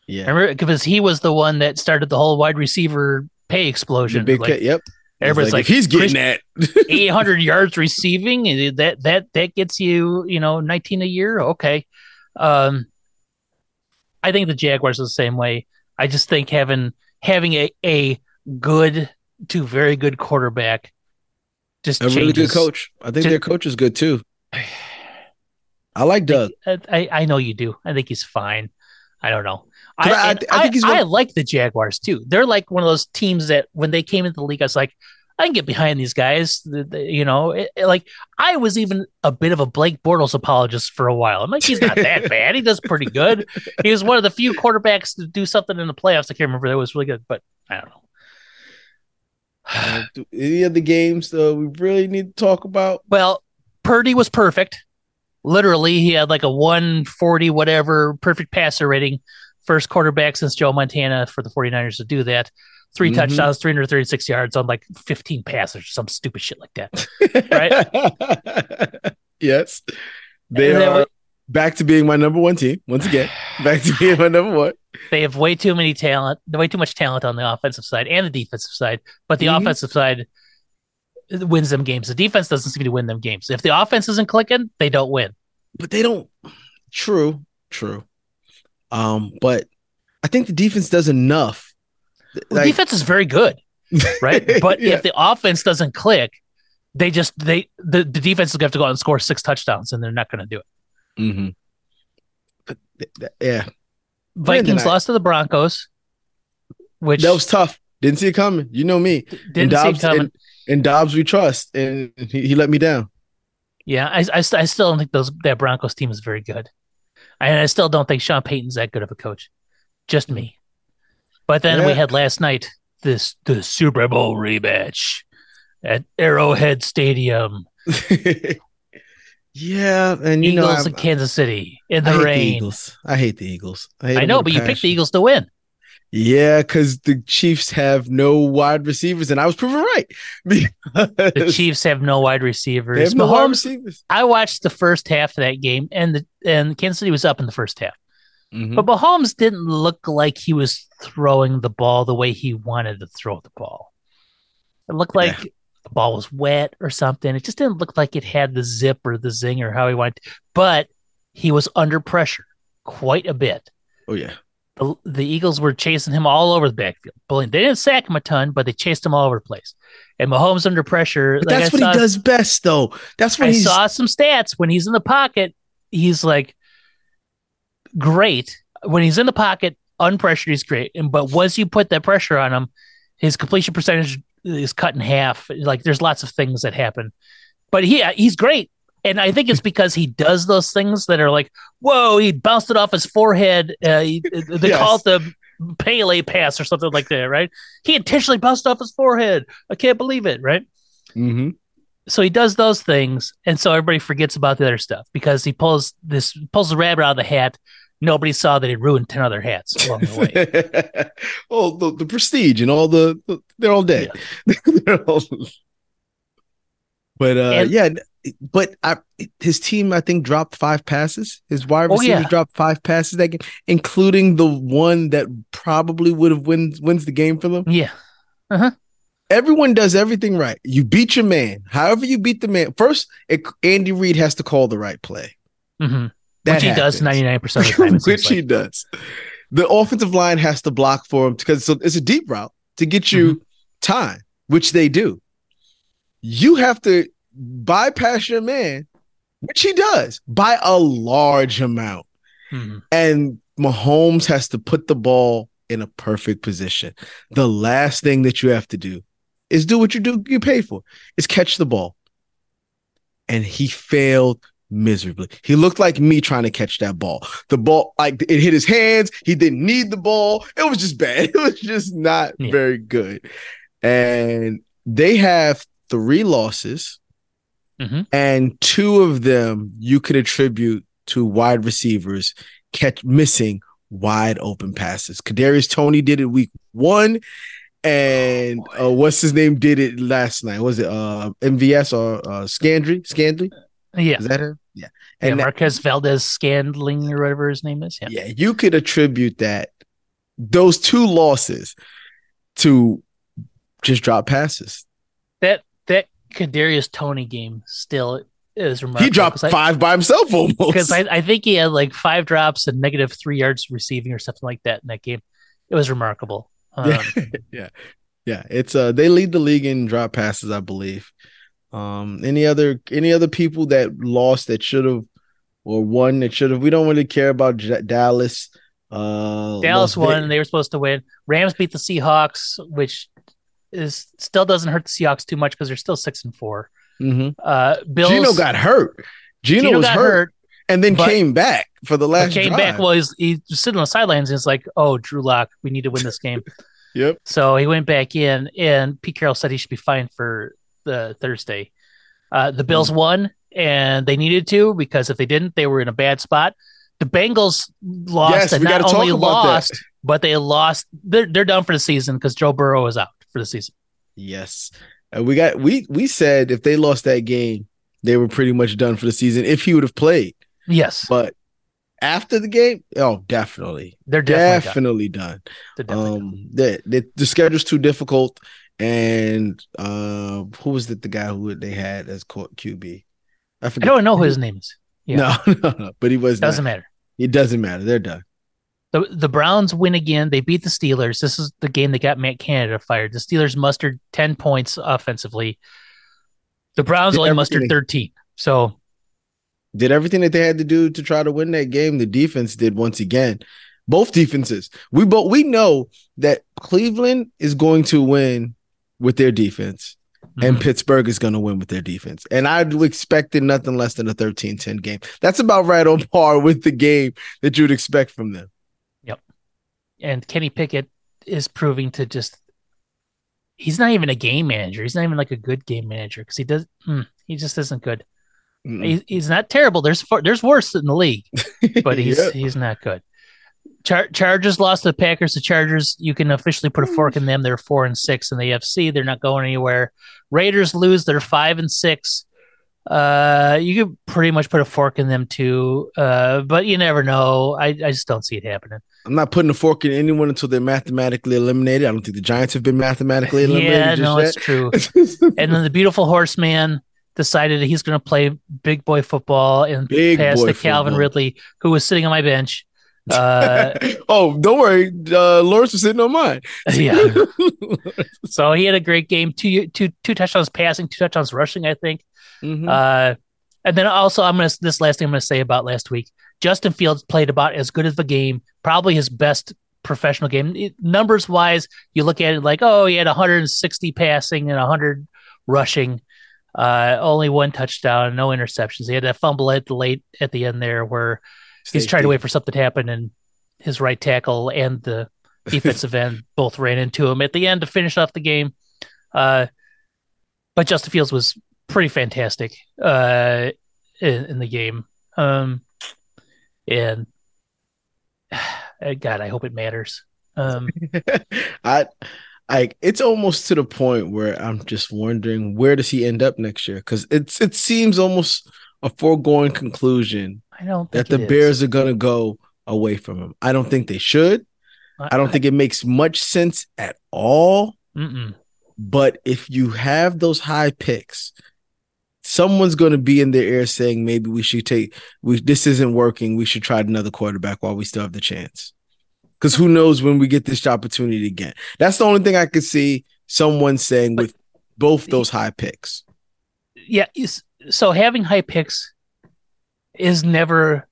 Yeah, remember, because he was the one that started the whole wide receiver pay explosion. The big like, ca- yep. Everybody's like, like he's getting that eight hundred yards receiving, and that that that gets you, you know, nineteen a year. Okay, um, I think the Jaguars are the same way. I just think having having a, a good to very good quarterback, just a changes. Really good coach. I think just, their coach is good too. I like Doug. I, I I know you do. I think he's fine. I don't know. I I, I, I, think he's I, I like the Jaguars too. They're like one of those teams that when they came into the league, I was like, I can get behind these guys. The, the, you know, it, it, like I was even a bit of a Blake Bortles apologist for a while. I'm like, he's not that bad. He does pretty good. He was one of the few quarterbacks to do something in the playoffs. I can't remember. That was really good, but I don't know. Uh, do any of the games uh, we really need to talk about? Well, Purdy was perfect. Literally, he had like a one forty whatever perfect passer rating. First quarterback since Joe Montana for the 49ers to do that. Three mm-hmm. touchdowns, three hundred thirty-six yards on like fifteen passes or some stupid shit like that. Right? Yes. They are we, back to being my number one team. Once again, back to being my number one. They have way too many talent, way too much talent on the offensive side and the defensive side. But the mm-hmm. offensive side wins them games. The defense doesn't seem to win them games. If the offense isn't clicking, they don't win. But they don't. True. True. Um, but I think the defense does enough. Well, like, defense is very good, right? But yeah. if the offense doesn't click, they just they the, the defense is going to have to go out and score six touchdowns, and they're not going to do it. Mm-hmm. But th- th- yeah, Vikings lost to the Broncos, which that was tough. Didn't see it coming. You know me. Didn't and Dobbs, see it coming. And, and Dobbs, we trust, and he, he let me down. Yeah, I, I I still don't think those that Broncos team is very good. And I still don't think Sean Payton's that good of a coach. Just me. But then yeah. we had last night this the Super Bowl rematch at Arrowhead Stadium. yeah, and you Eagles know Eagles in Kansas City in the I rain. The Eagles. I hate the Eagles. I, hate I know, but passion. You picked the Eagles to win. Yeah, because the Chiefs have no wide receivers, and I was proven right. The Chiefs have no wide receivers. They have no Mahomes, wide receivers. I watched the first half of that game, and the and Kansas City was up in the first half. Mm-hmm. But Mahomes didn't look like he was throwing the ball the way he wanted to throw the ball. It looked like yeah. the ball was wet or something. It just didn't look like it had the zip or the zing or how he wanted to. But he was under pressure quite a bit. Oh, yeah. The, the Eagles were chasing him all over the backfield. They didn't sack him a ton, but they chased him all over the place. And Mahomes under pressure. But like that's I what saw, he does best, though. That's when I he's... saw some stats. When he's in the pocket, he's like great. When he's in the pocket, unpressured, he's great. And but once you put that pressure on him, his completion percentage is cut in half. Like there's lots of things that happen. But he he's great. And I think it's because he does those things that are like, whoa, he bounced it off his forehead. Uh, he, they yes. call it the Pele pass or something like that, right? He intentionally bounced off his forehead. I can't believe it, right? Mm-hmm. So he does those things, and so everybody forgets about the other stuff because he pulls this pulls the rabbit out of the hat. Nobody saw that he ruined ten other hats along the way. Oh, the, the prestige and all the – they're all dead. Yeah. they're all... But, uh, and, yeah – But I, his team, I think, dropped five passes. His wide receiver oh, yeah. dropped five passes that game, including the one that probably would have wins wins the game for them. Yeah. Uh-huh. Everyone does everything right. You beat your man. However you beat the man. First, it, Andy Reid has to call the right play. Mm-hmm. That Which he happens. Does ninety-nine percent of the time. Which he like. does. The offensive line has to block for him because it's a, it's a deep route to get you mm-hmm. time, which they do. You have to bypass your man, which he does by a large amount. Mm-hmm. And Mahomes has to put the ball in a perfect position. The last thing that you have to do is do what you do you pay for, is catch the ball. And he failed miserably. He looked like me trying to catch that ball. The ball, like it hit his hands. He didn't need the ball. It was just bad. It was just not yeah. very good. And they have three losses. Mm-hmm. And two of them you could attribute to wide receivers catch missing wide open passes. Kadarius Toney did it week one, And oh, uh, what's his name did it last night? Was it uh, M V S or uh, Scandry? Scandry? Yeah. Is that him? Yeah. And yeah, Marquez that, Valdez Scandling or whatever his name is. Yeah. Yeah. You could attribute that, those two losses, to just drop passes. That that Kadarius Toney game still is remarkable. He dropped five I, by himself almost. Because I, I think he had like five drops and negative three yards receiving or something like that in that game. It was remarkable. Um, yeah. yeah. Yeah. It's uh they lead the league in drop passes, I believe. Um, any other any other people that lost that should have or won that should have? We don't really care about J- Dallas. Uh, Dallas won. They-, they were supposed to win. Rams beat the Seahawks, which is still doesn't hurt the Seahawks too much because they're still six and four. Mm-hmm. Uh, Bills, Gino got hurt. Gino, Gino was got hurt, hurt, and then came back for the last. Came drive. back. Well, he's, he's sitting on the sidelines and it's like, oh, Drew Lock, we need to win this game. Yep. So he went back in, and Pete Carroll said he should be fine for the Thursday. Uh, the Bills mm-hmm. won, and they needed to, because if they didn't, they were in a bad spot. The Bengals lost, yes, and not only lost, that. but they lost. They're they're done for the season because Joe Burrow is out for the season. Yes, uh, we got we we said if they lost that game, they were pretty much done for the season. If he would have played, yes, but after the game, oh, definitely, they're definitely, definitely done. done. They're definitely um, done. They, they, the schedule's too difficult. And uh, who was it, the guy who they had as Q B? I forget. I don't know who his name is. Yeah. No, no, no, but he was. Doesn't not. matter. It doesn't matter. They're done. The The Browns win again. They beat the Steelers. This is the game that got Matt Canada fired. The Steelers mustered ten points offensively. The Browns did only mustered they, thirteen. So, did everything that they had to do to try to win that game. The defense did once again. Both defenses. We both we know that Cleveland is going to win with their defense. And mm-hmm. Pittsburgh is going to win with their defense. And I expected nothing less than a thirteen ten game. That's about right on par with the game that you'd expect from them. Yep. And Kenny Pickett is proving to just – he's not even a game manager. He's not even like a good game manager because he does mm, he just isn't good. He, he's not terrible. There's far, there's worse in the league, but he's yep. he's not good. Char- Chargers lost to the Packers. The Chargers, you can officially put a fork in them. They're four and six in the A F C. They're not going anywhere. Raiders lose. They're five and six. Uh, you can pretty much put a fork in them too. Uh, but you never know. I, I just don't see it happening. I'm not putting a fork in anyone until they're mathematically eliminated. I don't think the Giants have been mathematically eliminated. Yeah, just no, yet. It's true. And then the beautiful horseman decided that he's going to play big boy football and big pass to Calvin football. Ridley, who was sitting on my bench. Uh, oh, don't worry. Uh, Lawrence was sitting on mine. Yeah. So he had a great game. Two, two, two touchdowns passing, two touchdowns rushing, I think. Mm-hmm. Uh, and then also, I'm gonna this last thing I'm gonna say about last week. Justin Fields played about as good of a game, probably his best professional game. It, numbers wise, you look at it like, oh, he had one hundred sixty passing and one hundred rushing. Uh, only one touchdown, no interceptions. He had that fumble at the late at the end there where. Safety. He's trying to wait for something to happen, and his right tackle and the defensive end both ran into him at the end to finish off the game. Uh, but Justin Fields was pretty fantastic uh, in, in the game. Um, and God, I hope it matters. Um, I, I, it's almost to the point where I'm just wondering, where does he end up next year? Because it's it seems almost a foregone conclusion. I don't think that the Bears are going to go away from him. I don't think they should. I don't think it makes much sense at all. Mm-mm. But if you have those high picks, someone's going to be in their ear saying, maybe we should take, we, this isn't working. We should try another quarterback while we still have the chance. Because who knows when we get this opportunity again. That's the only thing I could see someone saying but, with both those high picks. Yeah. So having high picks is never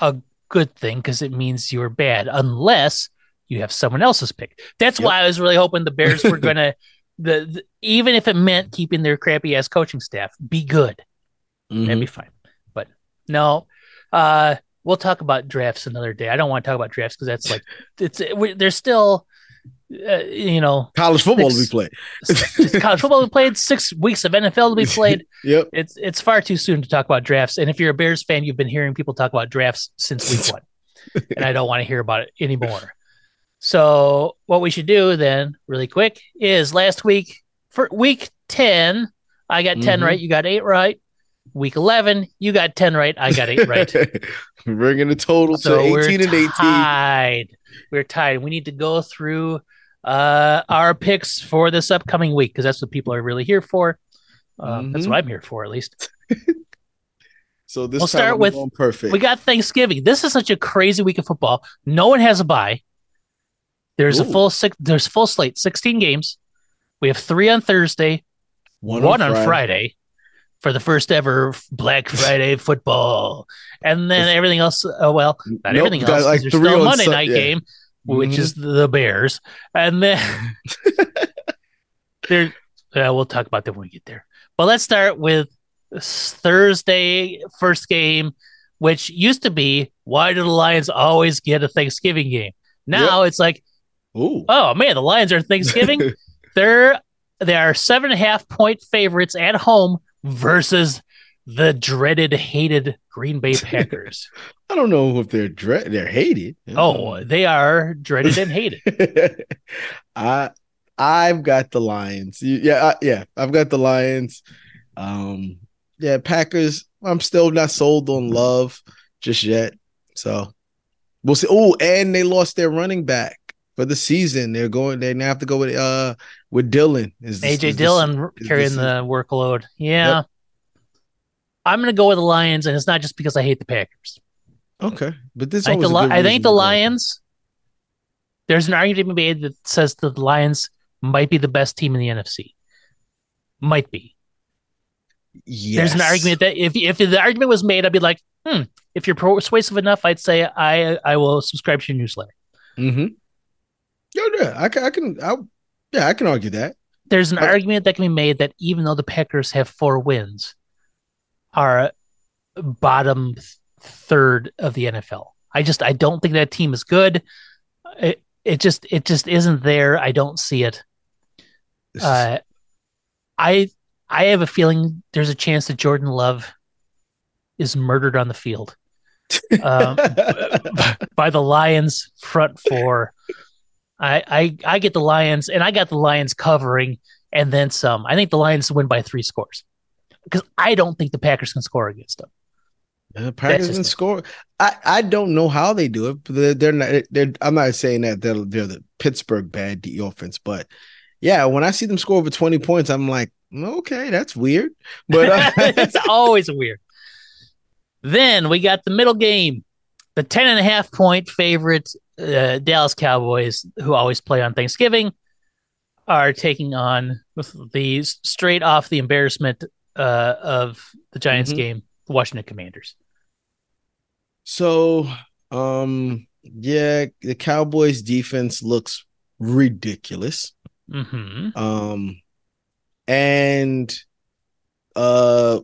a good thing because it means you're bad unless you have someone else's pick. That's yep. why I was really hoping the Bears were going to, the, the even if it meant keeping their crappy ass coaching staff, be good. Mm-hmm. That'd be fine. But no, uh, we'll talk about drafts another day. I don't want to talk about drafts because that's like, it's we, there's still, uh, you know. College football six, to be played. College football to be played, six weeks of N F L to be played. Yep. It's it's far too soon to talk about drafts. And if you're a Bears fan, you've been hearing people talk about drafts since week one. And I don't want to hear about it anymore. So what we should do then really quick is last week for week ten, I got ten mm-hmm. right. You got eight right. Week eleven, you got ten right. I got eight right. Bringing the total so to eighteen and eighteen. Tied. We're tied. We need to go through uh, our picks for this upcoming week because that's what people are really here for. Um, mm-hmm. That's what I'm here for, at least. So this we'll time start with perfect. We got Thanksgiving. This is such a crazy week of football. No one has a bye. There's Ooh. a full six. There's full slate, sixteen games. We have three on Thursday, one, one on Friday. Friday. For the first ever Black Friday football, and then everything else. Oh well, not nope, everything else. Like there's still a Monday night yeah. game, which mm-hmm. is the Bears, and then there. Uh, we'll talk about that when we get there. But let's start with Thursday first game, which used to be why do the Lions always get a Thanksgiving game? Now yep. it's like, Ooh. oh man, the Lions are Thanksgiving. They're they are seven and a half point favorites at home. Versus the dreaded, hated Green Bay Packers. I don't know if they're dre- they're hated. Oh, they are dreaded and hated. I I've got the Lions. Yeah, I, yeah, I've got the Lions. Um, yeah, Packers. I'm still not sold on Love just yet. So we'll see. Oh, and they lost their running back for the season. They're going. They now have to go with uh. With Dylan. Is this, A J is Dillon this, carrying the workload. Yeah. Yep. I'm going to go with the Lions, and it's not just because I hate the Packers. Okay. But this I think the, Li- I think the Lions, there's an argument to be made that says that the Lions might be the best team in the N F C. Might be. Yes. There's an argument that if if the argument was made, I'd be like, hmm, if you're persuasive enough, I'd say I I will subscribe to your newsletter. Mm-hmm. Oh, yeah, I can, I can, I'll, Yeah, I can argue that. There's an I, argument that can be made that even though the Packers have four wins, are bottom third of the N F L. I just I don't think that team is good. It it just it just isn't there. I don't see it. Uh, I I have a feeling there's a chance that Jordan Love is murdered on the field um, by the Lions front four. I, I I get the Lions, and I got the Lions covering, and then some. I think the Lions win by three scores because I don't think the Packers can score against them. The Packers can score. I, I don't know how they do it. But they're, they're not. They're, I'm not saying that they're, they're the Pittsburgh bad D offense, but yeah, when I see them score over twenty points, I'm like, okay, that's weird. But uh, it's always weird. Then we got the middle game, the ten and a half point favorite. Uh, Dallas Cowboys, who always play on Thanksgiving, are taking on the straight off the embarrassment uh, of the Giants mm-hmm. game, the Washington Commanders. So, um, yeah, the Cowboys defense looks ridiculous. Mm-hmm. Um, and uh,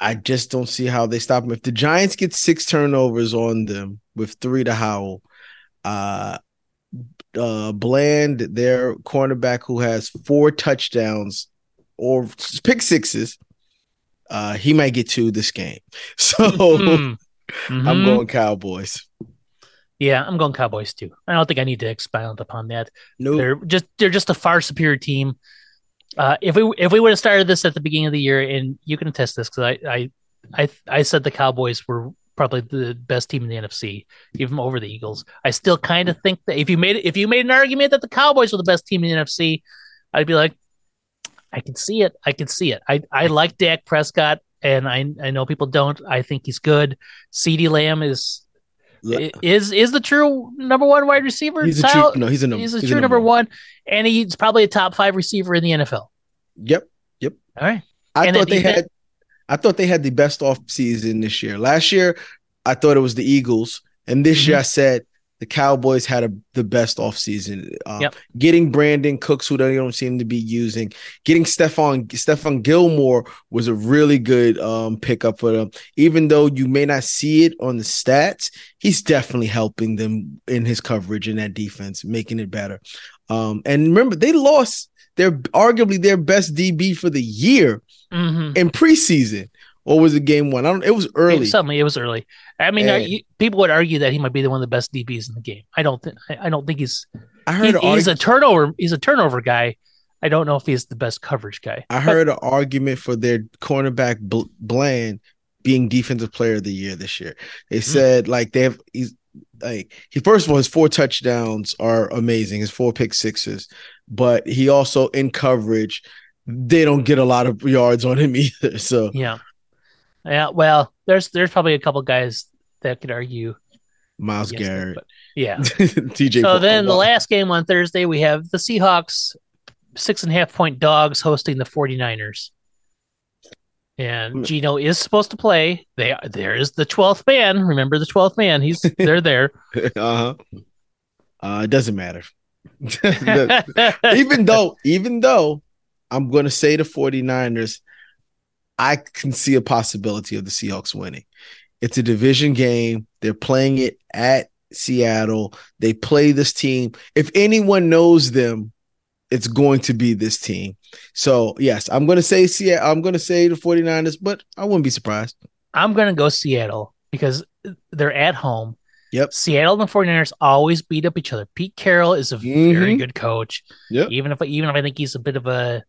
I just don't see how they stop them. If the Giants get six turnovers on them with three to Howell, Uh, uh, Bland, their cornerback, who has four touchdowns or pick sixes, uh, he might get two this game. So mm-hmm. I'm going Cowboys. Yeah, I'm going Cowboys too. I don't think I need to expound upon that. No, nope. they're just they're just a far superior team. Uh, if we if we would have started this at the beginning of the year, and you can attest this because I, I I I said the Cowboys were probably the best team in the N F C, even over the Eagles. I still kind of think that if you made if you made an argument that the Cowboys were the best team in the N F C, I'd be like, I can see it. I can see it. I, I like Dak Prescott, and I I know people don't. I think he's good. CeeDee Lamb is yeah. is is the true number one wide receiver. He's a true, no, he's a number. He's a he's true a number, number one, and he's probably a top five receiver in the N F L. Yep. Yep. All right. I and thought then, they had. I thought they had the best offseason this year. Last year, I thought it was the Eagles. And this mm-hmm. year, I said the Cowboys had a, the best offseason. Um, yep. Getting Brandon Cooks, who they don't seem to be using. Getting Stephon, Stephon Gilmore was a really good um, pickup for them. Even though you may not see it on the stats, he's definitely helping them in his coverage and that defense, making it better. Um, and remember, they lost their arguably their best D B for the year. Mm-hmm. In preseason, or was it game one? I don't. It was early. It was suddenly, it was early. I mean, are you, people would argue that he might be the one of the best D Bs in the game. I don't think. I don't think he's. I heard he, he's a turnover. He's a turnover guy. I don't know if he's the best coverage guy. I heard but, an argument for their cornerback bl- Bland being defensive player of the year this year. They said mm-hmm. like they have. He's like he first of all, his four touchdowns are amazing. His four pick sixes, but he also in coverage. They don't get a lot of yards on him either. So yeah, yeah. Well, there's there's probably a couple guys that could argue Myles Garrett. Them, yeah, T J. So then the last game on Thursday we have the Seahawks, six and a half point dogs hosting the 49ers. And Gino is supposed to play. They there is the twelfth man. Remember the twelfth man. He's they're there. uh-huh. Uh It doesn't matter. even though, even though. I'm going to say the 49ers, I can see a possibility of the Seahawks winning. It's a division game. They're playing it at Seattle. They play this team. If anyone knows them, it's going to be this team. So, yes, I'm going to say Seattle. I'm going to say the 49ers, but I wouldn't be surprised. I'm going to go Seattle because they're at home. Yep. Seattle and the 49ers always beat up each other. Pete Carroll is a mm-hmm. very good coach. Yep. Even if even if I think he's a bit of a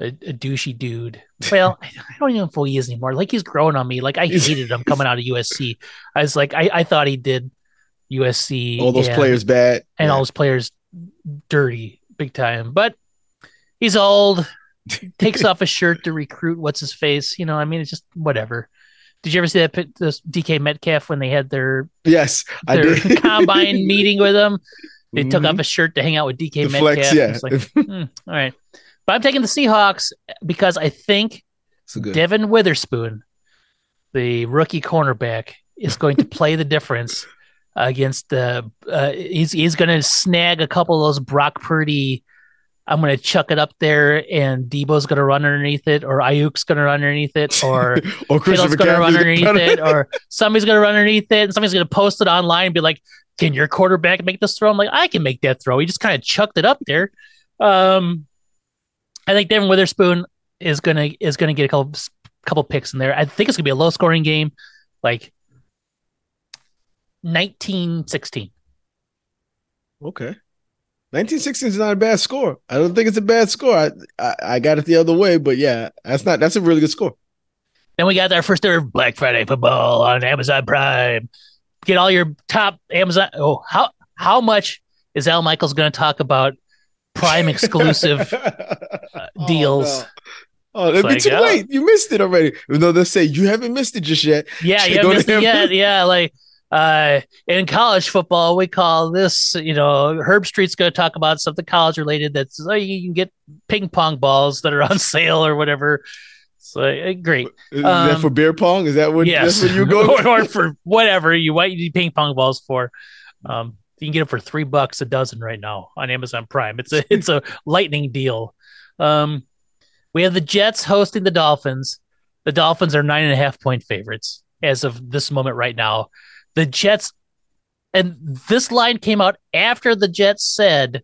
A, a douchey dude. Well, I don't even know who he is anymore. Like he's growing on me. Like I hated him coming out of U S C. I was like, I, I thought he did U S C. All those and, players bad. And yeah. all those players dirty big time. But he's old. Takes off his shirt to recruit what's his face. You know, I mean, it's just whatever. Did you ever see that this D K Metcalf when they had their yes their I did. combine meeting with him? They mm-hmm. took off his shirt to hang out with D K the Metcalf. Flex, yeah. It's like, mm, all right. But I'm taking the Seahawks because I think Devin Witherspoon, the rookie cornerback, is going to play the difference against the. Uh, he's he's going to snag a couple of those Brock Purdy. I'm going to chuck it up there, and Debo's going to run underneath it, or Ayuk's going to run underneath it, or or Kittle's going to run underneath it, or somebody's going to run underneath it, and somebody's going to post it online and be like, "Can your quarterback make this throw?" I'm like, "I can make that throw." He just kind of chucked it up there. Um, I think Devin Witherspoon is gonna is gonna get a couple couple picks in there. I think it's gonna be a low scoring game, like nineteen sixteen. Okay, nineteen sixteen is not a bad score. I don't think it's a bad score. I, I I got it the other way, but yeah, that's not that's a really good score. Then we got our first ever Black Friday football on Amazon Prime. Get all your top Amazon. Oh, how how much is Al Michaels gonna talk about? Prime exclusive uh, deals. Oh, no. oh it'd be like, too oh. late. You missed it already. No, they'll say you haven't missed it just yet. Yeah, you haven't missed it yet. Yeah, like uh, in college football, we call this. You know, Herb Street's going to talk about something college related. That's oh, you can get ping pong balls that are on sale or whatever. So uh, great. Is um, that for beer pong? Is that what? Yes. That's what you go or, or for whatever you want. You need ping pong balls for. Um, You can get it for three bucks a dozen right now on Amazon Prime. It's a it's a lightning deal. Um, we have the Jets hosting the Dolphins. The Dolphins are nine and a half point favorites as of this moment right now. The Jets, and this line came out after the Jets said,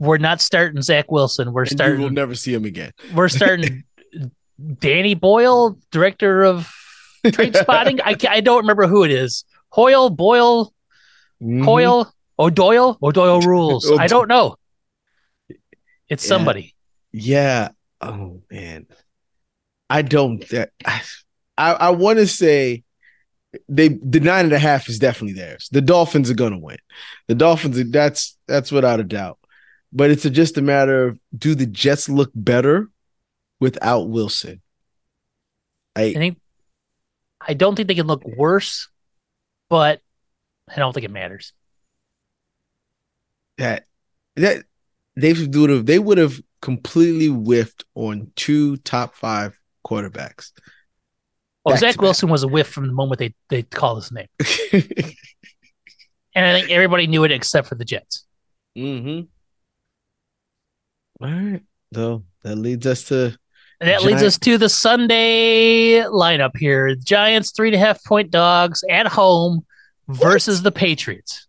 "We're not starting Zach Wilson. We're and starting. We'll never see him again. We're starting Danny Boyle, director of trade spotting. I I don't remember who it is. Hoyle Boyle." Coyle, mm-hmm. O'Doyle, O'Doyle rules. I don't know. It's yeah. somebody. Yeah. Oh man, I don't. That, I I want to say they the nine and a half is definitely theirs. The Dolphins are gonna win. The Dolphins. Are, that's that's without a doubt. But it's a, just a matter of do the Jets look better without Wilson? I I, think, I don't think they can look worse, but. I don't think it matters. That that they would have they would have completely whiffed on two top five quarterbacks. Oh, Zach Wilson was a whiff from the moment they they called his name, and I think everybody knew it except for the Jets. Mm-hmm. All right, so that leads us to and that Giants. leads us to the Sunday lineup here: Giants three and a half point dogs at home. Versus what? The Patriots.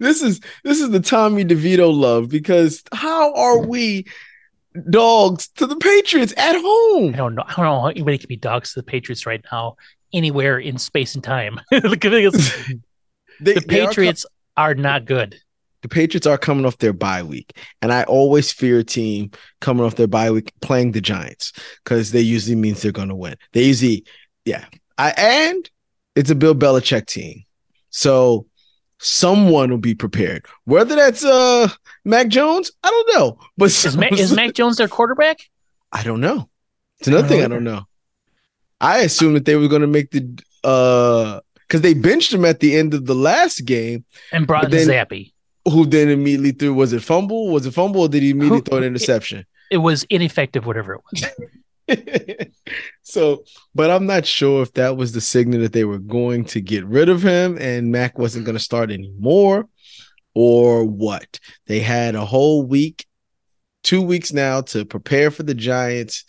This is this is the Tommy DeVito love because how are we dogs to the Patriots at home. I don't know. I don't know how anybody can be dogs to the Patriots right now, anywhere in space and time. the they, the they Patriots are, com- are not good. The Patriots are coming off their bye week, and I always fear a team coming off their bye week playing the Giants because they usually means they're going to win. They usually, yeah. I and it's a Bill Belichick team, so someone will be prepared. Whether that's uh Mac Jones, I don't know. But is, Ma- is Mac Jones their quarterback? I don't know. It's another thing I don't know. I assumed that they were going to make the uh because they benched him at the end of the last game and brought in then, Zappy, who then immediately threw. Was it fumble? Was it fumble? Or did he immediately who, throw an interception? It, it was ineffective, whatever it was. So, but I'm not sure if that was the signal that they were going to get rid of him and Mac wasn't going to start anymore or what. They had a whole week, two weeks now to prepare for the Giants.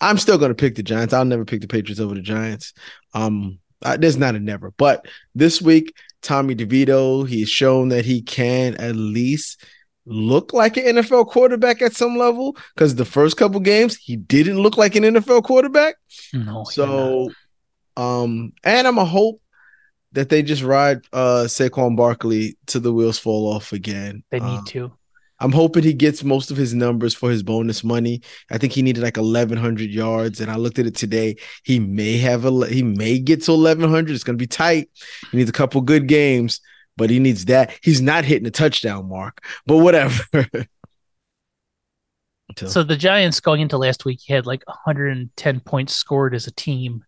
I'm still going to pick the Giants. I'll never pick the Patriots over the Giants. Um, I, there's not a never. But this week, Tommy DeVito, he's shown that he can at least look like an N F L quarterback at some level, because the first couple games he didn't look like an N F L quarterback. No, so um, and I'm a hope that they just ride uh, Saquon Barkley till the wheels fall off again. They need um, to. I'm hoping he gets most of his numbers for his bonus money. I think he needed like eleven hundred yards, and I looked at it today. He may have a he may get to eleven hundred. It's going to be tight. He needs a couple good games. But he needs that. He's not hitting a touchdown mark, but whatever. So the Giants going into last week had like one hundred ten points scored as a team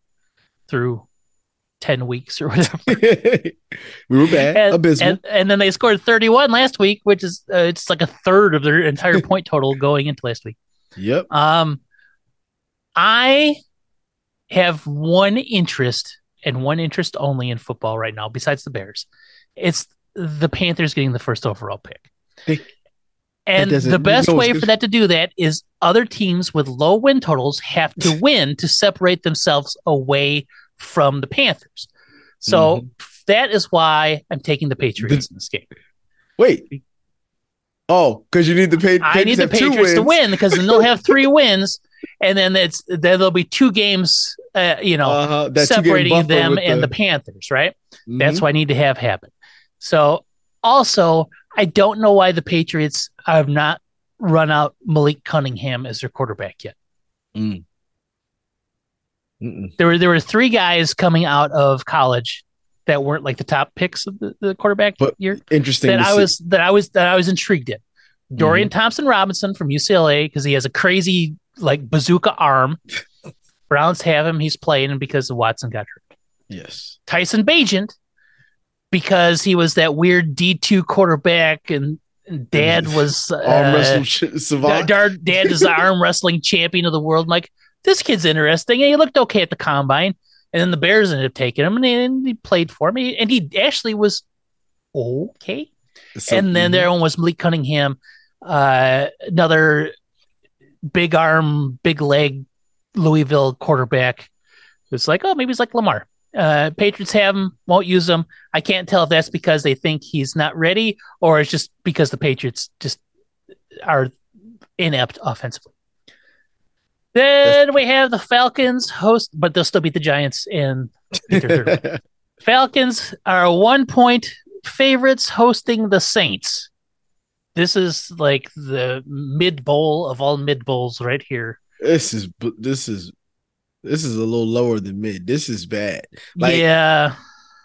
through ten weeks or whatever. We were bad, and, abysmal. And, and then they scored thirty-one last week, which is uh, it's like a third of their entire point total going into last week. Yep. Um, I have one interest and one interest only in football right now, besides the Bears. It's the Panthers getting the first overall pick. They, and the best no, way for that to do that is other teams with low win totals have to win to separate themselves away from the Panthers. So mm-hmm. that is why I'm taking the Patriots the, in this game. Wait. Oh, because you need the Patriots. I need the Patriots to win because then they'll have three wins. And then it's then there'll be two games, uh, you know, uh-huh, separating them and the... the Panthers, right? Mm-hmm. That's what I need to have happen. So, also, I don't know why the Patriots have not run out Malik Cunningham as their quarterback yet. Mm. There were there were three guys coming out of college that weren't like the top picks of the, the quarterback but year. Interesting. That I was see. that I was that I was intrigued in. Dorian mm-hmm. Thompson Robinson from U C L A, because he has a crazy like bazooka arm. Browns have him. He's playing because Watson got hurt. Yes. Tyson Bagent, because he was that weird D two quarterback, and, and Dad was uh, arm wrestling ch- savant. Dad, Dad is the arm wrestling champion of the world. I'm like, this kid's interesting, and he looked okay at the combine. And then the Bears ended up taking him, and he, and he played for me, and he actually was okay. So, and then mm-hmm. there one was Malik Cunningham, uh, another big arm, big leg Louisville quarterback. It's like, oh, maybe he's like Lamar. Uh, Patriots have him, won't use him. I can't tell if that's because they think he's not ready or it's just because the Patriots just are inept offensively. Then we have the Falcons host, but they'll still beat the Giants in their third round. Falcons are one point favorites hosting the Saints. This is like the mid bowl of all mid bowls right here. This is this is. This is a little lower than mid. This is bad. Like, yeah.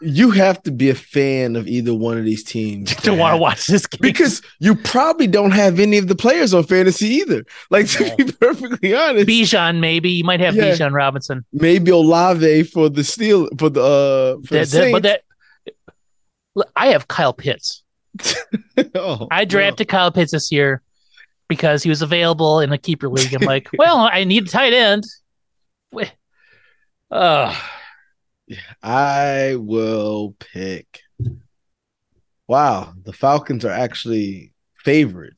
You have to be a fan of either one of these teams to want to watch this game. Because you probably don't have any of the players on fantasy either. Like, to yeah. be perfectly honest. Bijan, maybe. You might have yeah. Bijan Robinson. Maybe Olave for the Steel for the uh for that, the Saints. But that, look, I have Kyle Pitts. oh, I drafted no. Kyle Pitts this year because he was available in a keeper league. I'm like, well, I need a tight end. Uh, I will pick. Wow, the Falcons are actually favored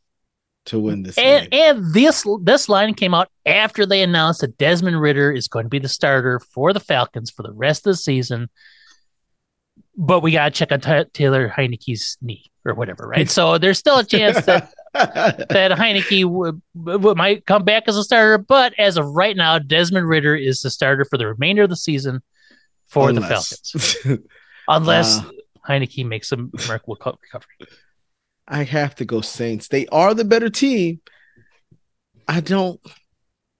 to win this and, game. And this this line came out after they announced that Desmond Ridder is going to be the starter for the Falcons for the rest of the season. But we got to check on t- Taylor Heineke's knee or whatever, right? So there's still a chance that that Heineke w- w- might come back as a starter, but as of right now, Desmond Ridder is the starter for the remainder of the season for Unless. the Falcons. Unless uh, Heineke makes a miracle recovery. I have to go Saints. They are the better team. I don't...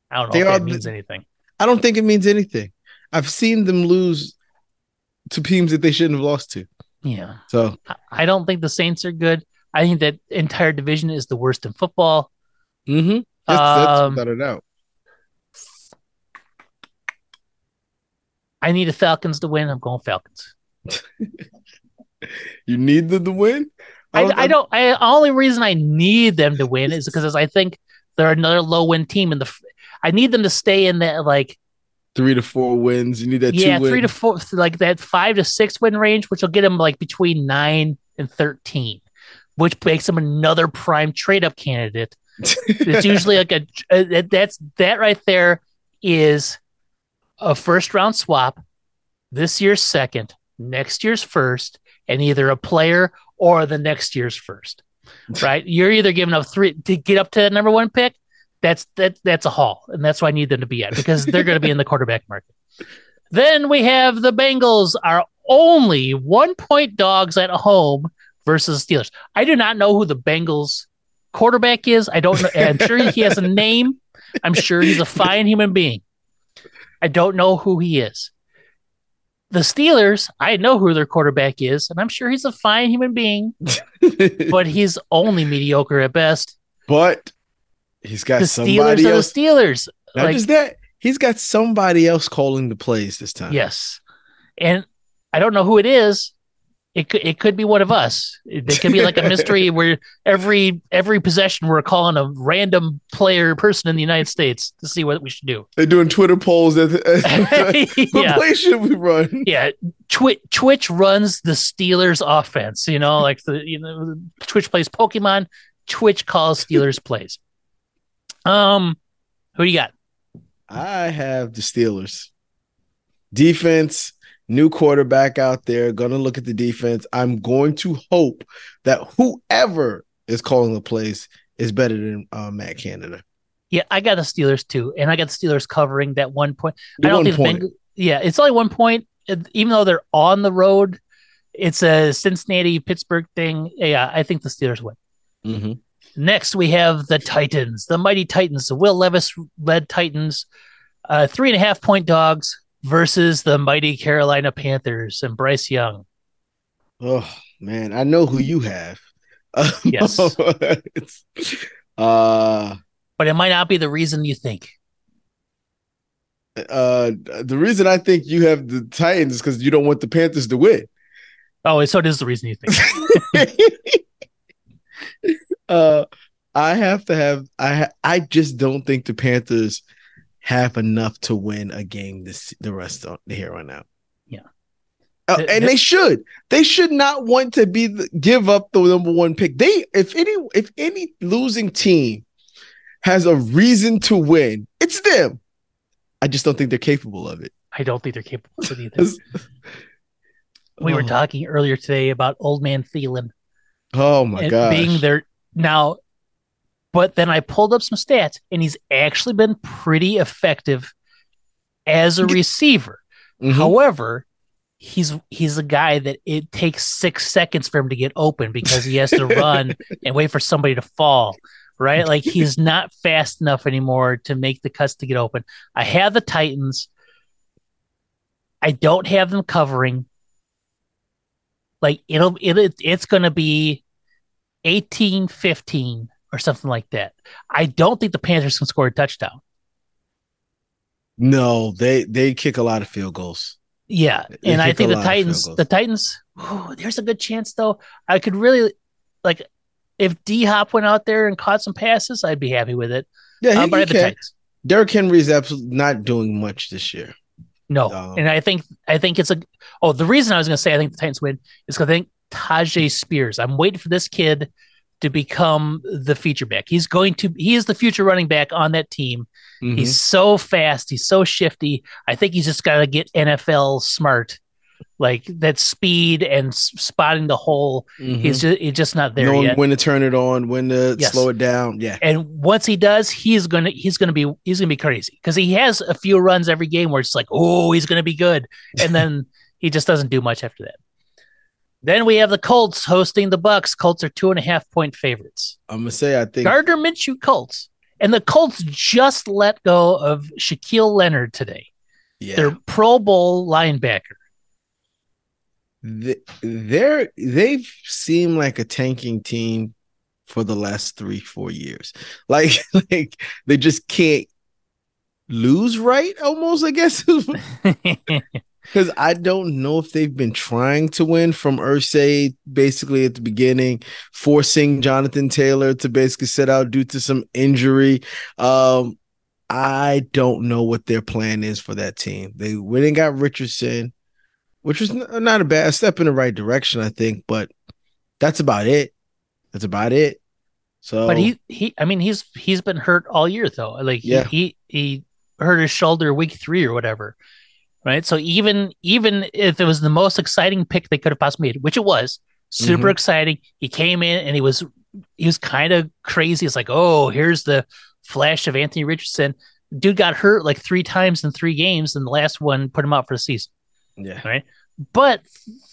I don't know if that means the, anything. I don't think it means anything. I've seen them lose to teams that they shouldn't have lost to. Yeah. So I don't think the Saints are good. I think that entire division is the worst in football. Mm-hmm. That's, um, that's without a doubt. I need the Falcons to win. I'm going Falcons. You need them to win? I don't. I, I don't. I, only reason I need them to win is because I think they're another low win team in the. I need them to stay in that like three to four wins. You need that yeah, two win. three to four, like that five to six win range, which will get them like between nine and thirteen, which makes them another prime trade up candidate. It's usually like a, a that's that right there is a first round swap, this year's second, next year's first, and either a player or the next year's first. Right, you're either giving up three to get up to that number one pick. That's that. That's a haul, and that's why I need them to be at because they're going to be in the quarterback market. Then we have the Bengals are only one point dogs at home versus the Steelers. I do not know who the Bengals quarterback is. I don't know. I'm sure he has a name. I'm sure he's a fine human being. I don't know who he is. The Steelers, I know who their quarterback is, and I'm sure he's a fine human being, but he's only mediocre at best. But he's got the somebody Steelers else. The Steelers. Not like, just that. He's got somebody else calling the plays this time. Yes. And I don't know who it is. It could, it could be one of us. It, it could be like a mystery where every every possession we're calling a random player person in the United States to see what we should do. They're doing Twitter polls. At, at, yeah. What play should we run? Yeah, Twi- Twitch runs the Steelers offense. You know, like the you know, Twitch plays Pokemon. Twitch calls Steelers plays. Um, who do you got? I have the Steelers. Defense. New quarterback out there, going to look at the defense. I'm going to hope that whoever is calling the plays is better than uh, Matt Canada. Yeah, I got the Steelers too, and I got the Steelers covering that one point. The I don't think point. Bengals, yeah, it's only one point, even though they're on the road. It's a Cincinnati Pittsburgh thing. Yeah, I think the Steelers win. Mm-hmm. Next, we have the Titans, the mighty Titans, the Will Levis led Titans, uh, three and a half point dogs. Versus the mighty Carolina Panthers and Bryce Young. Oh, man. I know who you have. Yes. uh, but it might not be the reason you think. Uh, the reason I think you have the Titans is because you don't want the Panthers to win. Oh, so it is the reason you think. uh, I have to have I I just don't think the Panthers – have enough to win a game this the rest of the here on out. Yeah. Uh, the, and the, they should. They should not want to be the, give up the number one pick. They if any if any losing team has a reason to win, it's them. I just don't think they're capable of it. I don't think they're capable of it either. We were talking earlier today about old man Thielen. Oh my god. Being there now. But then I pulled up some stats, and he's actually been pretty effective as a receiver. Mm-hmm. However, he's he's a guy that it takes six seconds for him to get open because he has to run and wait for somebody to fall, right? Like, he's not fast enough anymore to make the cuts to get open. I have the Titans. I don't have them covering. Like, it'll, it'll it's going to be eighteen fifteen. Or something like that. I don't think the Panthers can score a touchdown. No, they they kick a lot of field goals. Yeah, they and I think the Titans, the Titans, ooh, there's a good chance, though. I could really, like, if D-Hop went out there and caught some passes, I'd be happy with it. Yeah, he, uh, but he I have can. The Titans. Derrick Henry is absolutely not doing much this year. No, um, and I think I think it's a – oh, the reason I was going to say I think the Titans win is because I think Tajay Spears. I'm waiting for this kid – to become the feature back. He's going to, he is the future running back on that team. Mm-hmm. He's so fast. He's so shifty. I think he's just got to get N F L smart Like that speed and spotting the hole mm-hmm. is just, it's just not there Knowing yet. When to turn it on, when to yes. slow it down, yeah. And once he does, he's gonna he's gonna be he's gonna be crazy because he has a few runs every game where it's like, oh, he's gonna be good, and then he just doesn't do much after that. Then we have the Colts hosting the Bucs. Colts are two and a half point favorites. I'm gonna say I think Gardner Minshew Colts, and the Colts just let go of Shaquille Leonard today. Yeah, their Pro Bowl linebacker. They're they've seemed like a tanking team for the last three four years. Like like they just can't lose right. Almost, I guess, because I don't know if they've been trying to win from Irsay basically at the beginning, forcing Jonathan Taylor to basically sit out due to some injury. Um, I don't know what their plan is for that team. They went and got Richardson, which was not a bad step in the right direction, I think, but that's about it. That's about it. So, but he, he, I mean, he's he's been hurt all year though. Like yeah. he, he he hurt his shoulder week three or whatever, right? So even even if it was the most exciting pick they could have possibly made, which it was, super mm-hmm. exciting. He came in and he was he was kind of crazy. It's like, oh, here's the flash of Anthony Richardson. Dude got hurt like three times in three games, and the last one put him out for the season. Yeah. Right. But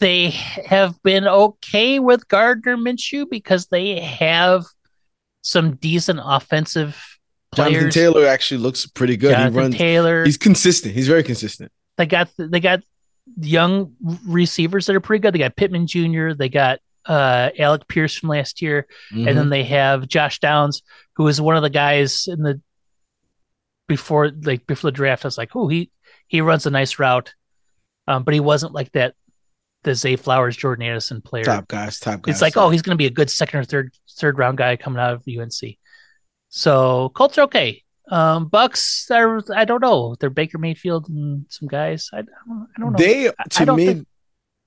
they have been okay with Gardner Minshew because they have some decent offensive players. Jonathan Taylor actually looks pretty good. Jonathan he runs, Taylor. He's consistent. He's very consistent. They got they got young receivers that are pretty good. They got Pittman Junior They got uh, Alec Pierce from last year, mm-hmm. and then they have Josh Downs, who is one of the guys in the before like before the draft. I was like, oh, he he runs a nice route. Um, but he wasn't like that, the Zay Flowers, Jordan Addison player. Top guys, top guys. It's like, top. oh, he's going to be a good second or third third round guy coming out of U N C. So Colts are okay. Um, Bucks are, I don't know. They're Baker Mayfield and some guys. I, I don't know. They, to I, I me, think...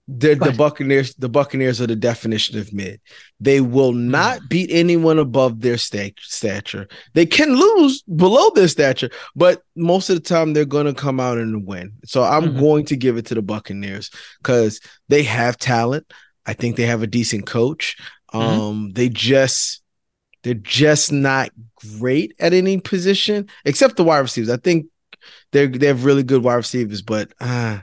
they're the Buccaneers. The Buccaneers are the definition of mid. They will not mm. beat anyone above their stat- stature. They can lose below their stature, but most of the time they're going to come out and win. So I'm mm-hmm. going to give it to the Buccaneers because they have talent. I think they have a decent coach. Um, mm-hmm. They just they're just not great at any position except the wide receivers. I think they they have really good wide receivers, but uh,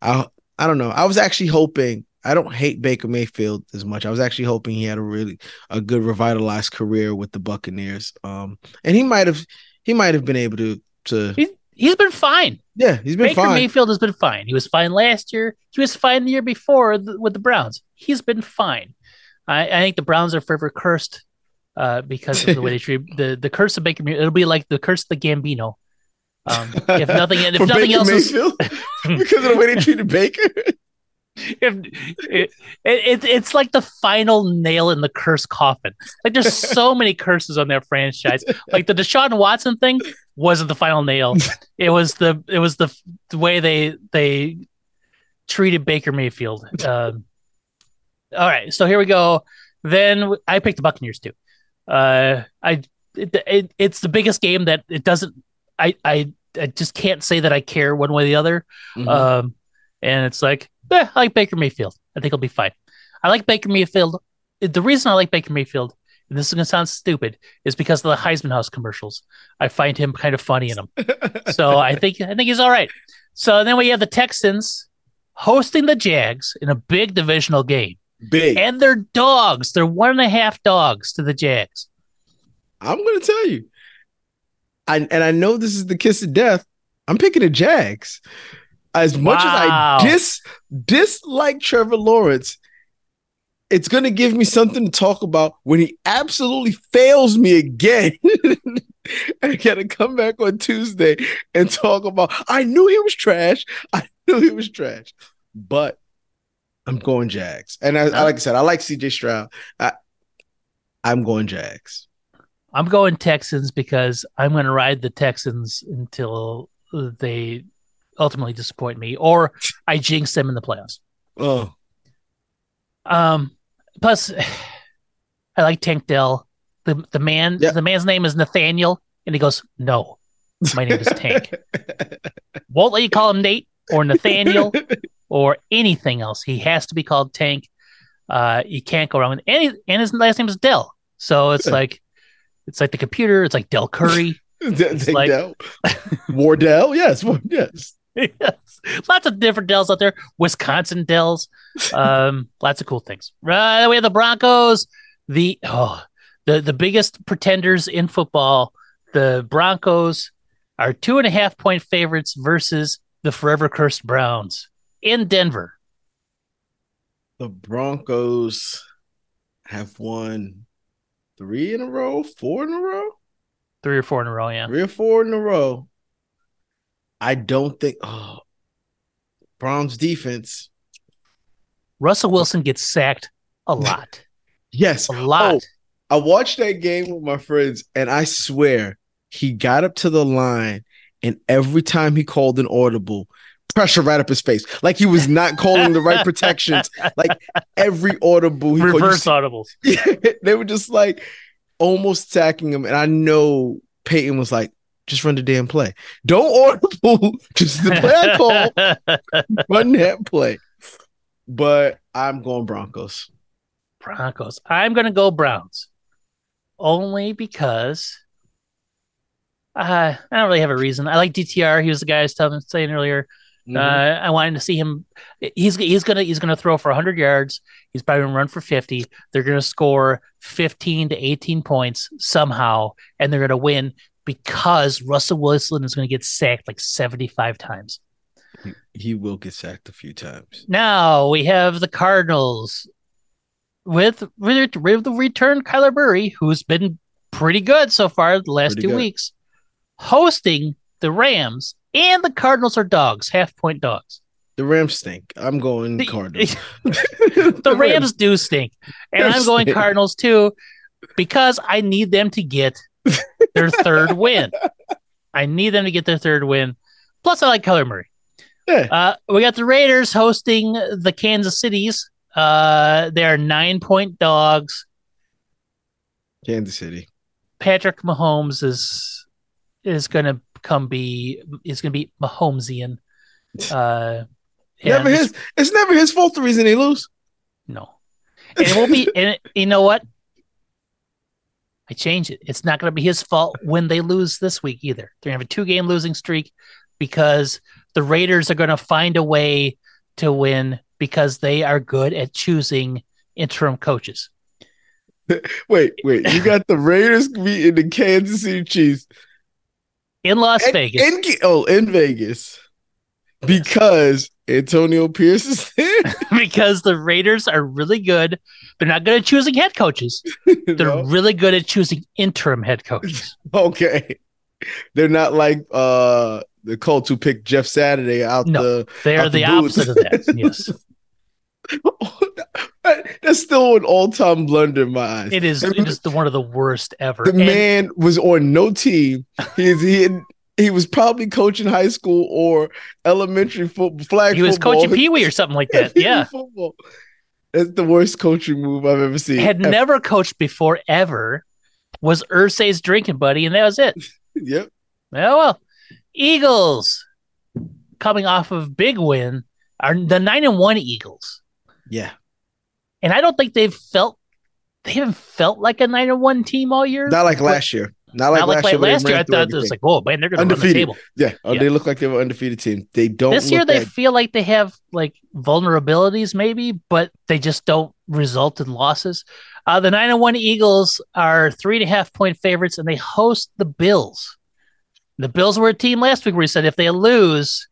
I. I don't know. I was actually hoping – I don't hate Baker Mayfield as much. I was actually hoping he had a really a good revitalized career with the Buccaneers. Um, and he might have he might have been able to to he's, he's been fine. Yeah, he's been Baker fine. Baker Mayfield has been fine. He was fine last year. He was fine the year before th- with the Browns. He's been fine. I, I think the Browns are forever cursed uh, because of the way they treat the, – the curse of Baker Mayfield. It'll be like the curse of the Gambino. Um, if nothing, if nothing Baker else, is, because of the way they treated Baker, if, it, it, it's like the final nail in the curse coffin. Like there's so many curses on their franchise. Like the Deshaun Watson thing wasn't the final nail. It was the it was the, the way they they treated Baker Mayfield. Um, all right, so here we go. Then I picked the Buccaneers too. Uh, I it, it, it's the biggest game that it doesn't. I, I I just can't say that I care one way or the other. Mm-hmm. Um, and it's like, eh, I like Baker Mayfield. I think he'll be fine. I like Baker Mayfield. The reason I like Baker Mayfield, and this is going to sound stupid, is because of the Heisman House commercials. I find him kind of funny in them. So I think I think he's all right. So then we have the Texans hosting the Jags in a big divisional game. Big. And they're dogs. They're one and a half dogs to the Jags. I'm going to tell you. I, and I know this is the kiss of death. I'm picking the Jags. As much wow. as I dis, dislike Trevor Lawrence, it's going to give me something to talk about when he absolutely fails me again. I got to come back on Tuesday and talk about, I knew he was trash. I knew he was trash. But I'm going Jags. And I, I, like I said, I like C J Stroud. I, I'm going Jags. I'm going Texans because I'm going to ride the Texans until they ultimately disappoint me, or I jinx them in the playoffs. Oh, um. Plus, I like Tank Dell. the The man, yep. the man's name is Nathaniel, and he goes, "No, my name is Tank." Won't let you call him Nate or Nathaniel or anything else. He has to be called Tank. Uh, you can't go wrong with any. And his last name is Dell, so it's like it's like the computer. It's like Del Curry, it's like Del. Wardell. Yes, yes, yes. Lots of different Dells out there. Wisconsin Dells. Um, lots of cool things. Right, we have the Broncos. The oh, the the biggest pretenders in football. The Broncos are two and a half point favorites versus the forever cursed Browns in Denver. The Broncos have won three in a row, four in a row? Three or four in a row, yeah. Three or four in a row. I don't think... Oh, Browns defense. Russell Wilson gets sacked a lot. Yes. A lot. Oh, I watched that game with my friends, and I swear, he got up to the line, and every time he called an audible... pressure right up his face, like he was not calling the right protections. Like every audible, he reverse called, audibles. Yeah, they were just like almost attacking him. And I know Peyton was like, "Just run the damn play. Don't audible. Just the play I call. Run that play." But I'm going Broncos. Broncos. I'm going to go Browns, only because uh, I don't really have a reason. I like D T R. He was the guy I was telling, saying earlier. Mm-hmm. Uh, I wanted to see him. He's he's gonna he's gonna throw for one hundred yards. He's probably gonna run for fifty. They're gonna score fifteen to eighteen points somehow, and they're gonna win because Russell Wilson is gonna get sacked like seventy-five times. He, he will get sacked a few times. Now we have the Cardinals with with the return Kyler Murray, who's been pretty good so far the last pretty two good. weeks, hosting the Rams. And the Cardinals are dogs, half-point dogs. The Rams stink. I'm going the, Cardinals. the, the Rams, Rams do stink. And Rams I'm going stink. Cardinals, too, because I need them to get their third win. I need them to get their third win. Plus, I like Kyler Murray. Yeah. Uh, we got the Raiders hosting the Kansas Cities. Uh, they are nine-point dogs. Kansas City. Patrick Mahomes is, is going to Come be it's gonna be Mahomesian. Uh, never his. It's never his fault. The reason they lose. No, and it won't be. And it, you know what? I change it. It's not gonna be his fault when they lose this week either. They're gonna have a two-game losing streak because the Raiders are gonna find a way to win because they are good at choosing interim coaches. Wait, wait! You got the Raiders meeting the Kansas City Chiefs. In Las in, Vegas. In, oh, in Vegas. Because Antonio Pierce is there. Because the Raiders are really good. They're not good at choosing head coaches. They're no. really good at choosing interim head coaches. Okay. They're not like uh, the Colts who picked Jeff Saturday out no, the They are the, the opposite of that. Yes. That's still an all-time blunder in my eyes. It is. It is the, one of the worst ever. The and man was on no team. He is, he had, he was probably coaching high school or elementary football. Flag. He was football. coaching Pee Wee or something like that. Yeah. Football. That's the worst coaching move I've ever seen. Had ever. never coached before ever. Was Ursay's drinking buddy, and that was it. Yep. Well, well, Eagles coming off of big win are the nine and one Eagles. Yeah. And I don't think they've felt they haven't felt like a nine and one team all year. Not like last year. Not like, Not like last, like last year. year I thought it was like, oh man, they're going to run the table. Yeah. Oh, yeah, they look like they were an undefeated team. They don't. This year they like... feel like they have like vulnerabilities, maybe, but they just don't result in losses. Uh, the nine and one Eagles are three and a half point favorites, and they host the Bills. The Bills were a team last week where we said if they lose,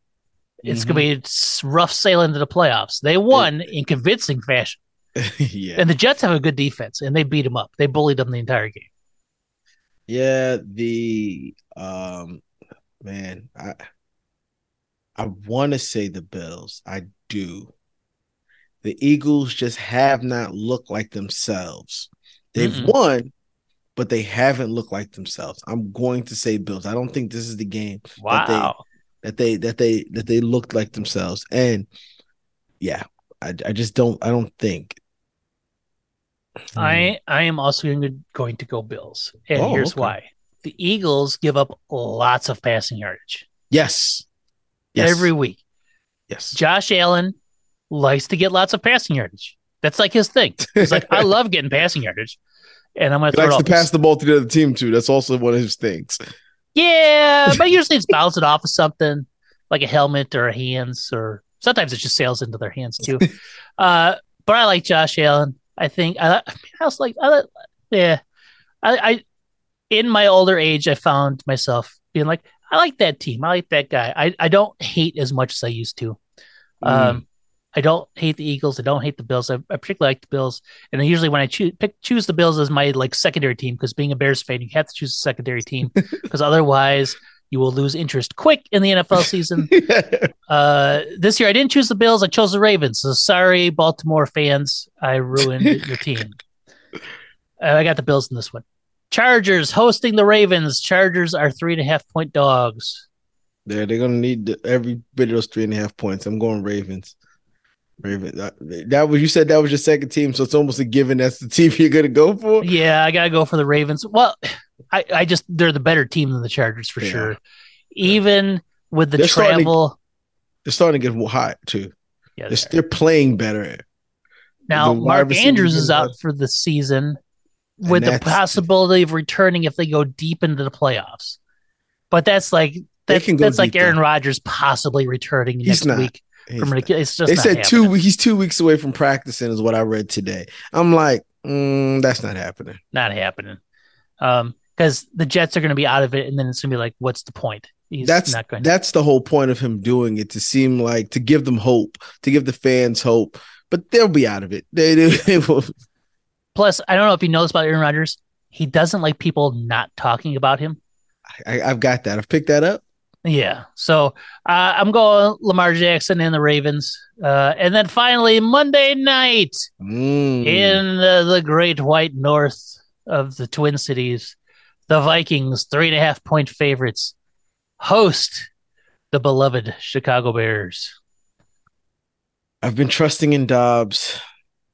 it's mm-hmm. going to be rough sailing to the playoffs. They won it, in convincing fashion. Yeah. And the Jets have a good defense, and they beat them up. They bullied them the entire game. Yeah, the um, man, I I want to say the Bills. I do. The Eagles just have not looked like themselves. They've Mm-mm. won, but they haven't looked like themselves. I'm going to say Bills. I don't think this is the game. Wow. That they that they that they looked like themselves. And yeah, I I just don't I don't think. I I am also going to, going to go Bills. And oh, here's okay. why. The Eagles give up lots of passing yardage. Yes. yes. Every week. Yes. Josh Allen likes to get lots of passing yardage. That's like his thing. He's like, I love getting passing yardage. And I'm going to throw it off. He likes to pass the ball to the other team, too. That's also one of his things. Yeah, but usually it's bouncing off of something, like a helmet or a hands, or sometimes it just sails into their hands, too. Uh, but I like Josh Allen. I think I, I was like, I, yeah, I, I, in my older age, I found myself being like, I like that team. I like that guy. I, I don't hate as much as I used to. Mm. Um, I don't hate the Eagles. I don't hate the Bills. I, I particularly like the Bills. And then usually when I choose pick, choose the Bills as my like secondary team, because being a Bears fan, you have to choose a secondary team because otherwise you will lose interest quick in the N F L season. yeah. uh, this year, I didn't choose the Bills. I chose the Ravens. So sorry, Baltimore fans. I ruined your team. Uh, I got the Bills in this one. Chargers hosting the Ravens. Chargers are three and a half point dogs. They're, they're going to need the, every bit of those three and a half points. I'm going Ravens. Ravens. That was, you said that was your second team, so it's almost a given that's the team you're going to go for. Yeah, I got to go for the Ravens. Well, I, I just they're the better team than the Chargers for yeah. sure. Even yeah. with the they're travel, starting to, they're starting to get hot too. Yeah, they're, they're playing better now. Mark Andrews is out for the season with the possibility of returning if they go deep into the playoffs. But that's like that's, that's like Aaron Rodgers possibly returning next week. It's just they said happening. two. He's two weeks away from practicing, is what I read today. I'm like, mm, that's not happening. Not happening, because um, the Jets are going to be out of it, and then it's going to be like, what's the point? He's that's not going. That's the whole point of him doing it, to seem like to give them hope, to give the fans hope, but they'll be out of it. They, they, they will. Plus, I don't know if you know this about Aaron Rodgers. He doesn't like people not talking about him. I, I've got that. I've picked that up. Yeah, so uh, I'm going Lamar Jackson and the Ravens. Uh, and then finally, Monday night mm. in the, the great white north of the Twin Cities, the Vikings, three and a half point favorites, host the beloved Chicago Bears. I've been trusting in Dobbs.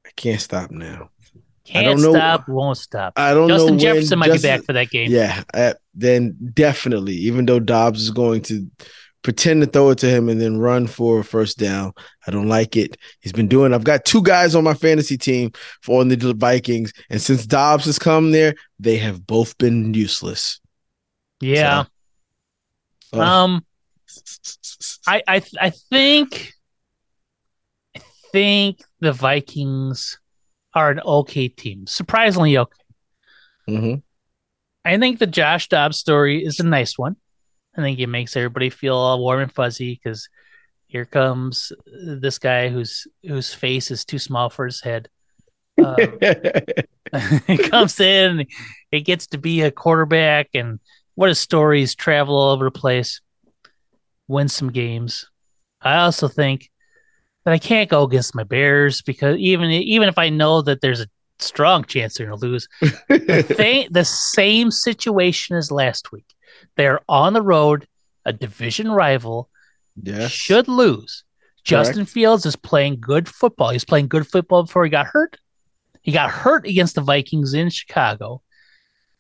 I can't stop now. Can't I don't know, stop, won't stop. I don't Justin know Jefferson might Justin, be back for that game. Yeah, uh, then definitely, even though Dobbs is going to pretend to throw it to him and then run for a first down. I don't like it. He's been doing, I've got two guys on my fantasy team for on the Vikings, and since Dobbs has come there, they have both been useless. Yeah. So, so. Um, I, I, I think, I think the Vikings are an okay team. Surprisingly okay. Mm-hmm. I think the Josh Dobbs story is a nice one. I think it makes everybody feel all warm and fuzzy because here comes this guy whose whose face is too small for his head. Um, he comes in, he gets to be a quarterback, and what his stories travel all over the place, win some games. I also think that I can't go against my Bears because even even if I know that there's a strong chance they're going to lose, the, thing, the same situation as last week. They're on the road, a division rival, yes. should lose. Correct. Justin Fields is playing good football. He's playing good football before he got hurt. He got hurt against the Vikings in Chicago.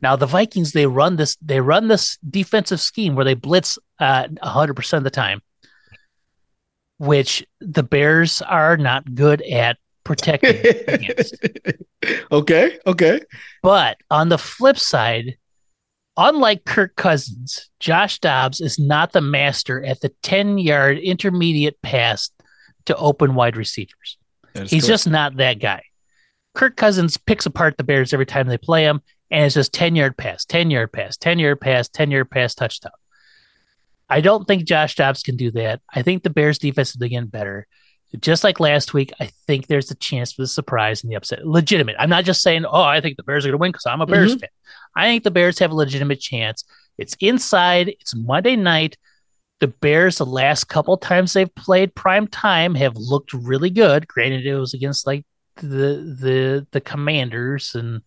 Now the Vikings, they run this they run this defensive scheme where they blitz uh, one hundred percent of the time, which the Bears are not good at protecting against. Okay, okay. But on the flip side, unlike Kirk Cousins, Josh Dobbs is not the master at the ten-yard intermediate pass to open wide receivers. He's correct. Just not that guy. Kirk Cousins picks apart the Bears every time they play him, and it's just ten-yard pass, ten-yard pass, ten-yard pass, ten-yard pass, touchdown. I don't think Josh Dobbs can do that. I think the Bears defense is getting better. Just like last week, I think there's a chance for the surprise and the upset. Legitimate. I'm not just saying, oh, I think the Bears are going to win because I'm a Bears mm-hmm. fan. I think the Bears have a legitimate chance. It's inside. It's Monday night. The Bears, the last couple times they've played prime time, have looked really good. Granted, it was against like the the the Commanders and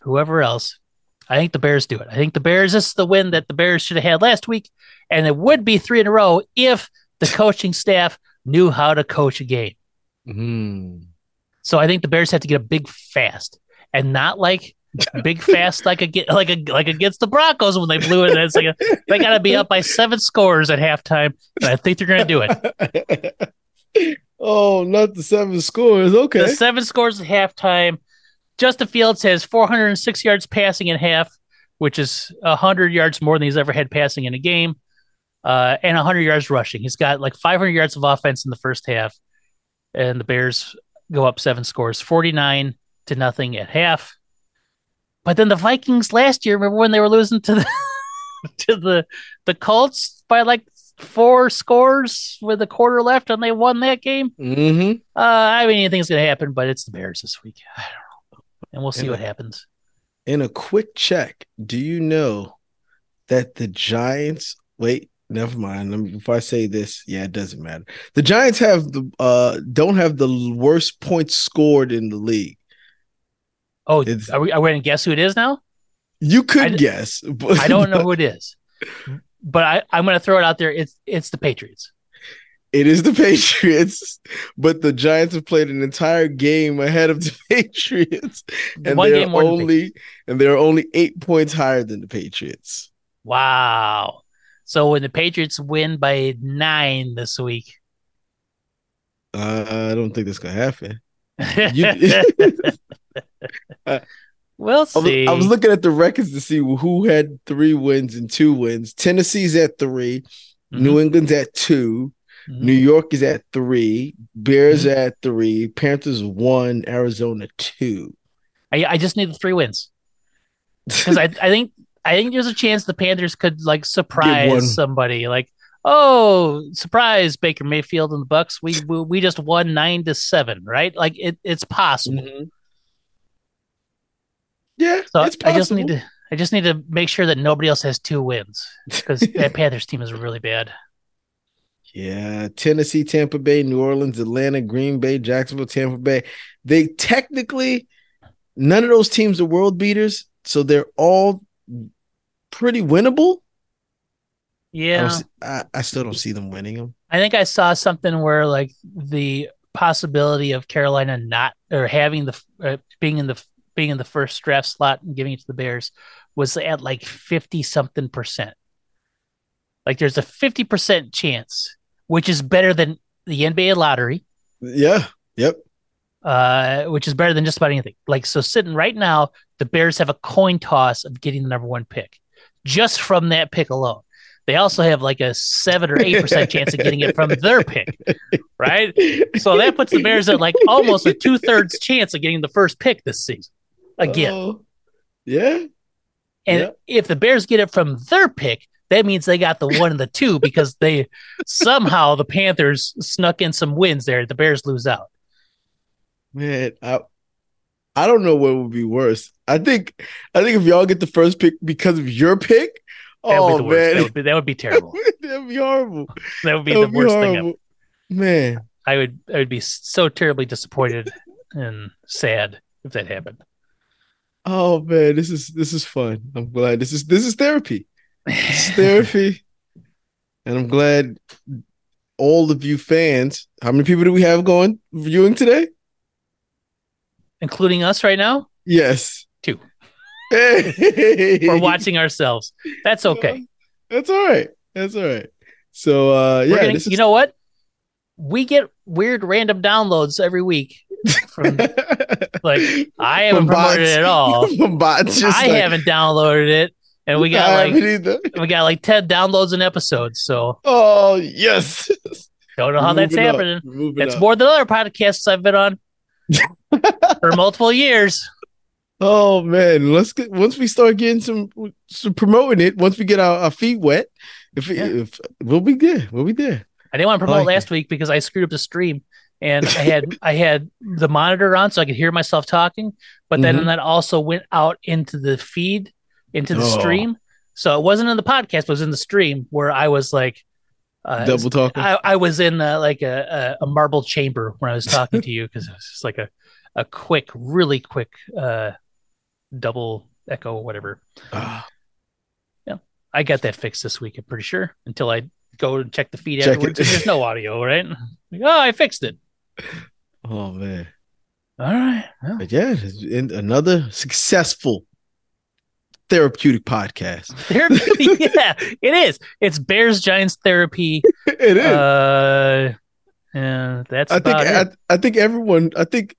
whoever else. I think the Bears do it. I think the Bears, this is the win that the Bears should have had last week, and it would be three in a row if the coaching staff knew how to coach a game. Mm-hmm. So I think the Bears have to get a big fast, and not like big fast like a, like a, like against the Broncos when they blew it. And it's like a, they got to be up by seven scores at halftime, and I think they're going to do it. Oh, not the seven scores. Okay. The seven scores at halftime. Justin Fields has four hundred six yards passing in half, which is one hundred yards more than he's ever had passing in a game, uh, and one hundred yards rushing. He's got like five hundred yards of offense in the first half, and the Bears go up seven scores, forty-nine to nothing at half. But then the Vikings last year, remember when they were losing to the to the the Colts by like four scores with a quarter left, and they won that game? Mm-hmm. Uh, I mean, anything's going to happen, but it's the Bears this week. I don't know. And we'll see in what a, happens. In a quick check, do you know that the Giants – wait, never mind. Let me, before I say this, yeah, it doesn't matter. The Giants have the uh, don't have the worst points scored in the league. Oh, it's, are we, are we going to guess who it is now? You could I, guess. But I don't know who it is. But I, I'm going to throw it out there. It's it's the Patriots. It is the Patriots, but the Giants have played an entire game ahead of the Patriots, and One they're only the and they're only eight points higher than the Patriots. Wow! So when the Patriots win by nine this week, uh, I don't think that's going to happen. You, We'll see. I was, I was looking at the records to see who had three wins and two wins. Tennessee's at three. Mm-hmm. New England's at two. Mm-hmm. New York is at three. Bears mm-hmm. at three. Panthers one. Arizona two. I, I just need the three wins. Because I, I think I think there's a chance the Panthers could like surprise somebody. Like, oh, surprise, Baker Mayfield and the Bucks. We we, we just won nine to seven, right? Like it, it's possible. Mm-hmm. Yeah, so it's I just need to I just need to make sure that nobody else has two wins, because that Panthers team is really bad. Yeah, Tennessee, Tampa Bay, New Orleans, Atlanta, Green Bay, Jacksonville, Tampa Bay. They technically, none of those teams are world beaters, so they're all pretty winnable. Yeah, I, see, I, I still don't see them winning them. I think I saw something where like the possibility of Carolina not or having the uh, being in the being in the first draft slot and giving it to the Bears was at like fifty something percent. Like there's a fifty percent chance, which is better than the N B A lottery. Yeah. Yep. Uh, which is better than just about anything. Like, so sitting right now, the Bears have a coin toss of getting the number one pick just from that pick alone. They also have like a seven or eight percent chance of getting it from their pick, right? So that puts the Bears at like almost a two thirds chance of getting the first pick this season. Again. Oh, yeah. And yeah. if the Bears get it from their pick, that means they got the one and the two, because they somehow the Panthers snuck in some wins there. The Bears lose out. Man, I I don't know what would be worse. I think I think if y'all get the first pick because of your pick, that oh, would man. That would, be, that would be terrible. That would be horrible. That would be that would the be worst horrible. thing ever. Man. I would I would be so terribly disappointed and sad if that happened. Oh man, this is this is fun. I'm glad this is this is therapy. This is therapy. And I'm glad all of you fans. How many people do we have going viewing today? Including us right now? Yes. Two. Hey. We're watching ourselves. That's okay. That's all right. That's all right. So uh yeah, gonna, this is... you know what? We get weird random downloads every week. From, like I haven't promoted it at all. Bots, I like, haven't downloaded it, and we got like we got like ten downloads an episode. So oh yes, don't know how Moving that's up. happening. It's up. more than other podcasts I've been on for multiple years. Oh man, let's get once we start getting some, some promoting it. Once we get our, our feet wet, if, yeah. if we'll be there, we'll be there. I didn't want to promote like last that. week because I screwed up the stream. And I had I had the monitor on so I could hear myself talking, but then mm-hmm. that also went out into the feed, into the oh. stream. So it wasn't in the podcast, it was in the stream where I was like uh, double talking. I, I was in uh, like a, a marble chamber when I was talking to you, because it was just like a a quick, really quick uh, double echo, whatever. yeah, I got that fixed this week. I'm pretty sure. Until I go and check the feed check afterwards, and there's no audio, right? Like, oh, I fixed it. Oh man! All right. Well. But yeah, another successful therapeutic podcast. Therapeutic, yeah, it is. It's Bears Giants therapy. It is. Uh, And that's I about think it. I, I think everyone I think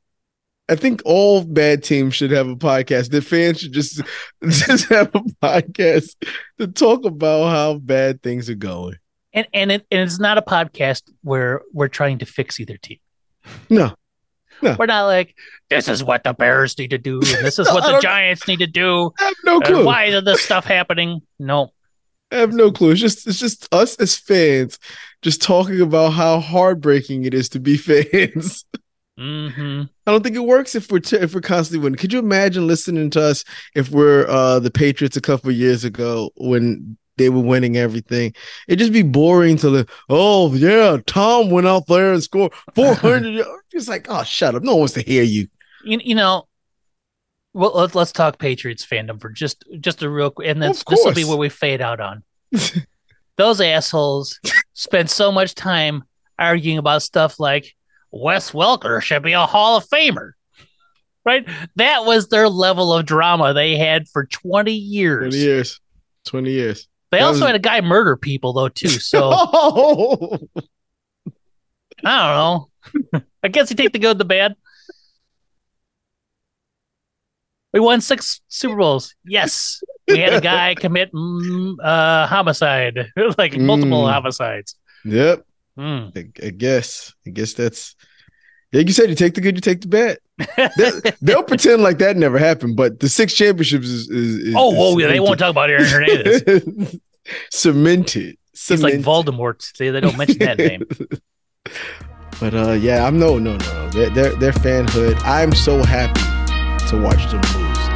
I think all bad teams should have a podcast. The fans should just just have a podcast to talk about how bad things are going. And and, it, and it's not a podcast where we're trying to fix either team. No. No. We're not like, this is what the Bears need to do, and this is no, what the Giants need to do. I have no clue. Why is this stuff happening? No. I have no clue. It's just it's just us as fans just talking about how heartbreaking it is to be fans. Mm-hmm. I don't think it works if we're t- if we're constantly winning. Could you imagine listening to us if we're uh, the Patriots a couple of years ago when they were winning everything? It'd just be boring to the, oh, yeah, Tom went out there and scored four hundred. It's like, oh, shut up. No one wants to hear you. You, you know, well, let's, let's talk Patriots fandom for just, just a real quick. And that's, this will be where we fade out on. Those assholes spend so much time arguing about stuff like Wes Welker should be a Hall of Famer. Right? That was their level of drama they had for twenty years. twenty years. twenty years. They that also was... had a guy murder people, though, too. So oh! I don't know. I guess you take the good, the bad. We won six Super Bowls. Yes. We had a guy commit mm, uh, homicide, like multiple mm. homicides. Yep. Mm. I, I guess. I guess that's. Like you said, you take the good, you take the bad. They'll, they'll pretend like that never happened, but the six championships is. is, is oh, is whoa, yeah, they won't talk about Aaron Hernandez. Cemented. It's like Voldemort. See, they don't mention that name. But uh, yeah, I'm no, no, no. Their, their, their fanhood. I'm so happy to watch them lose.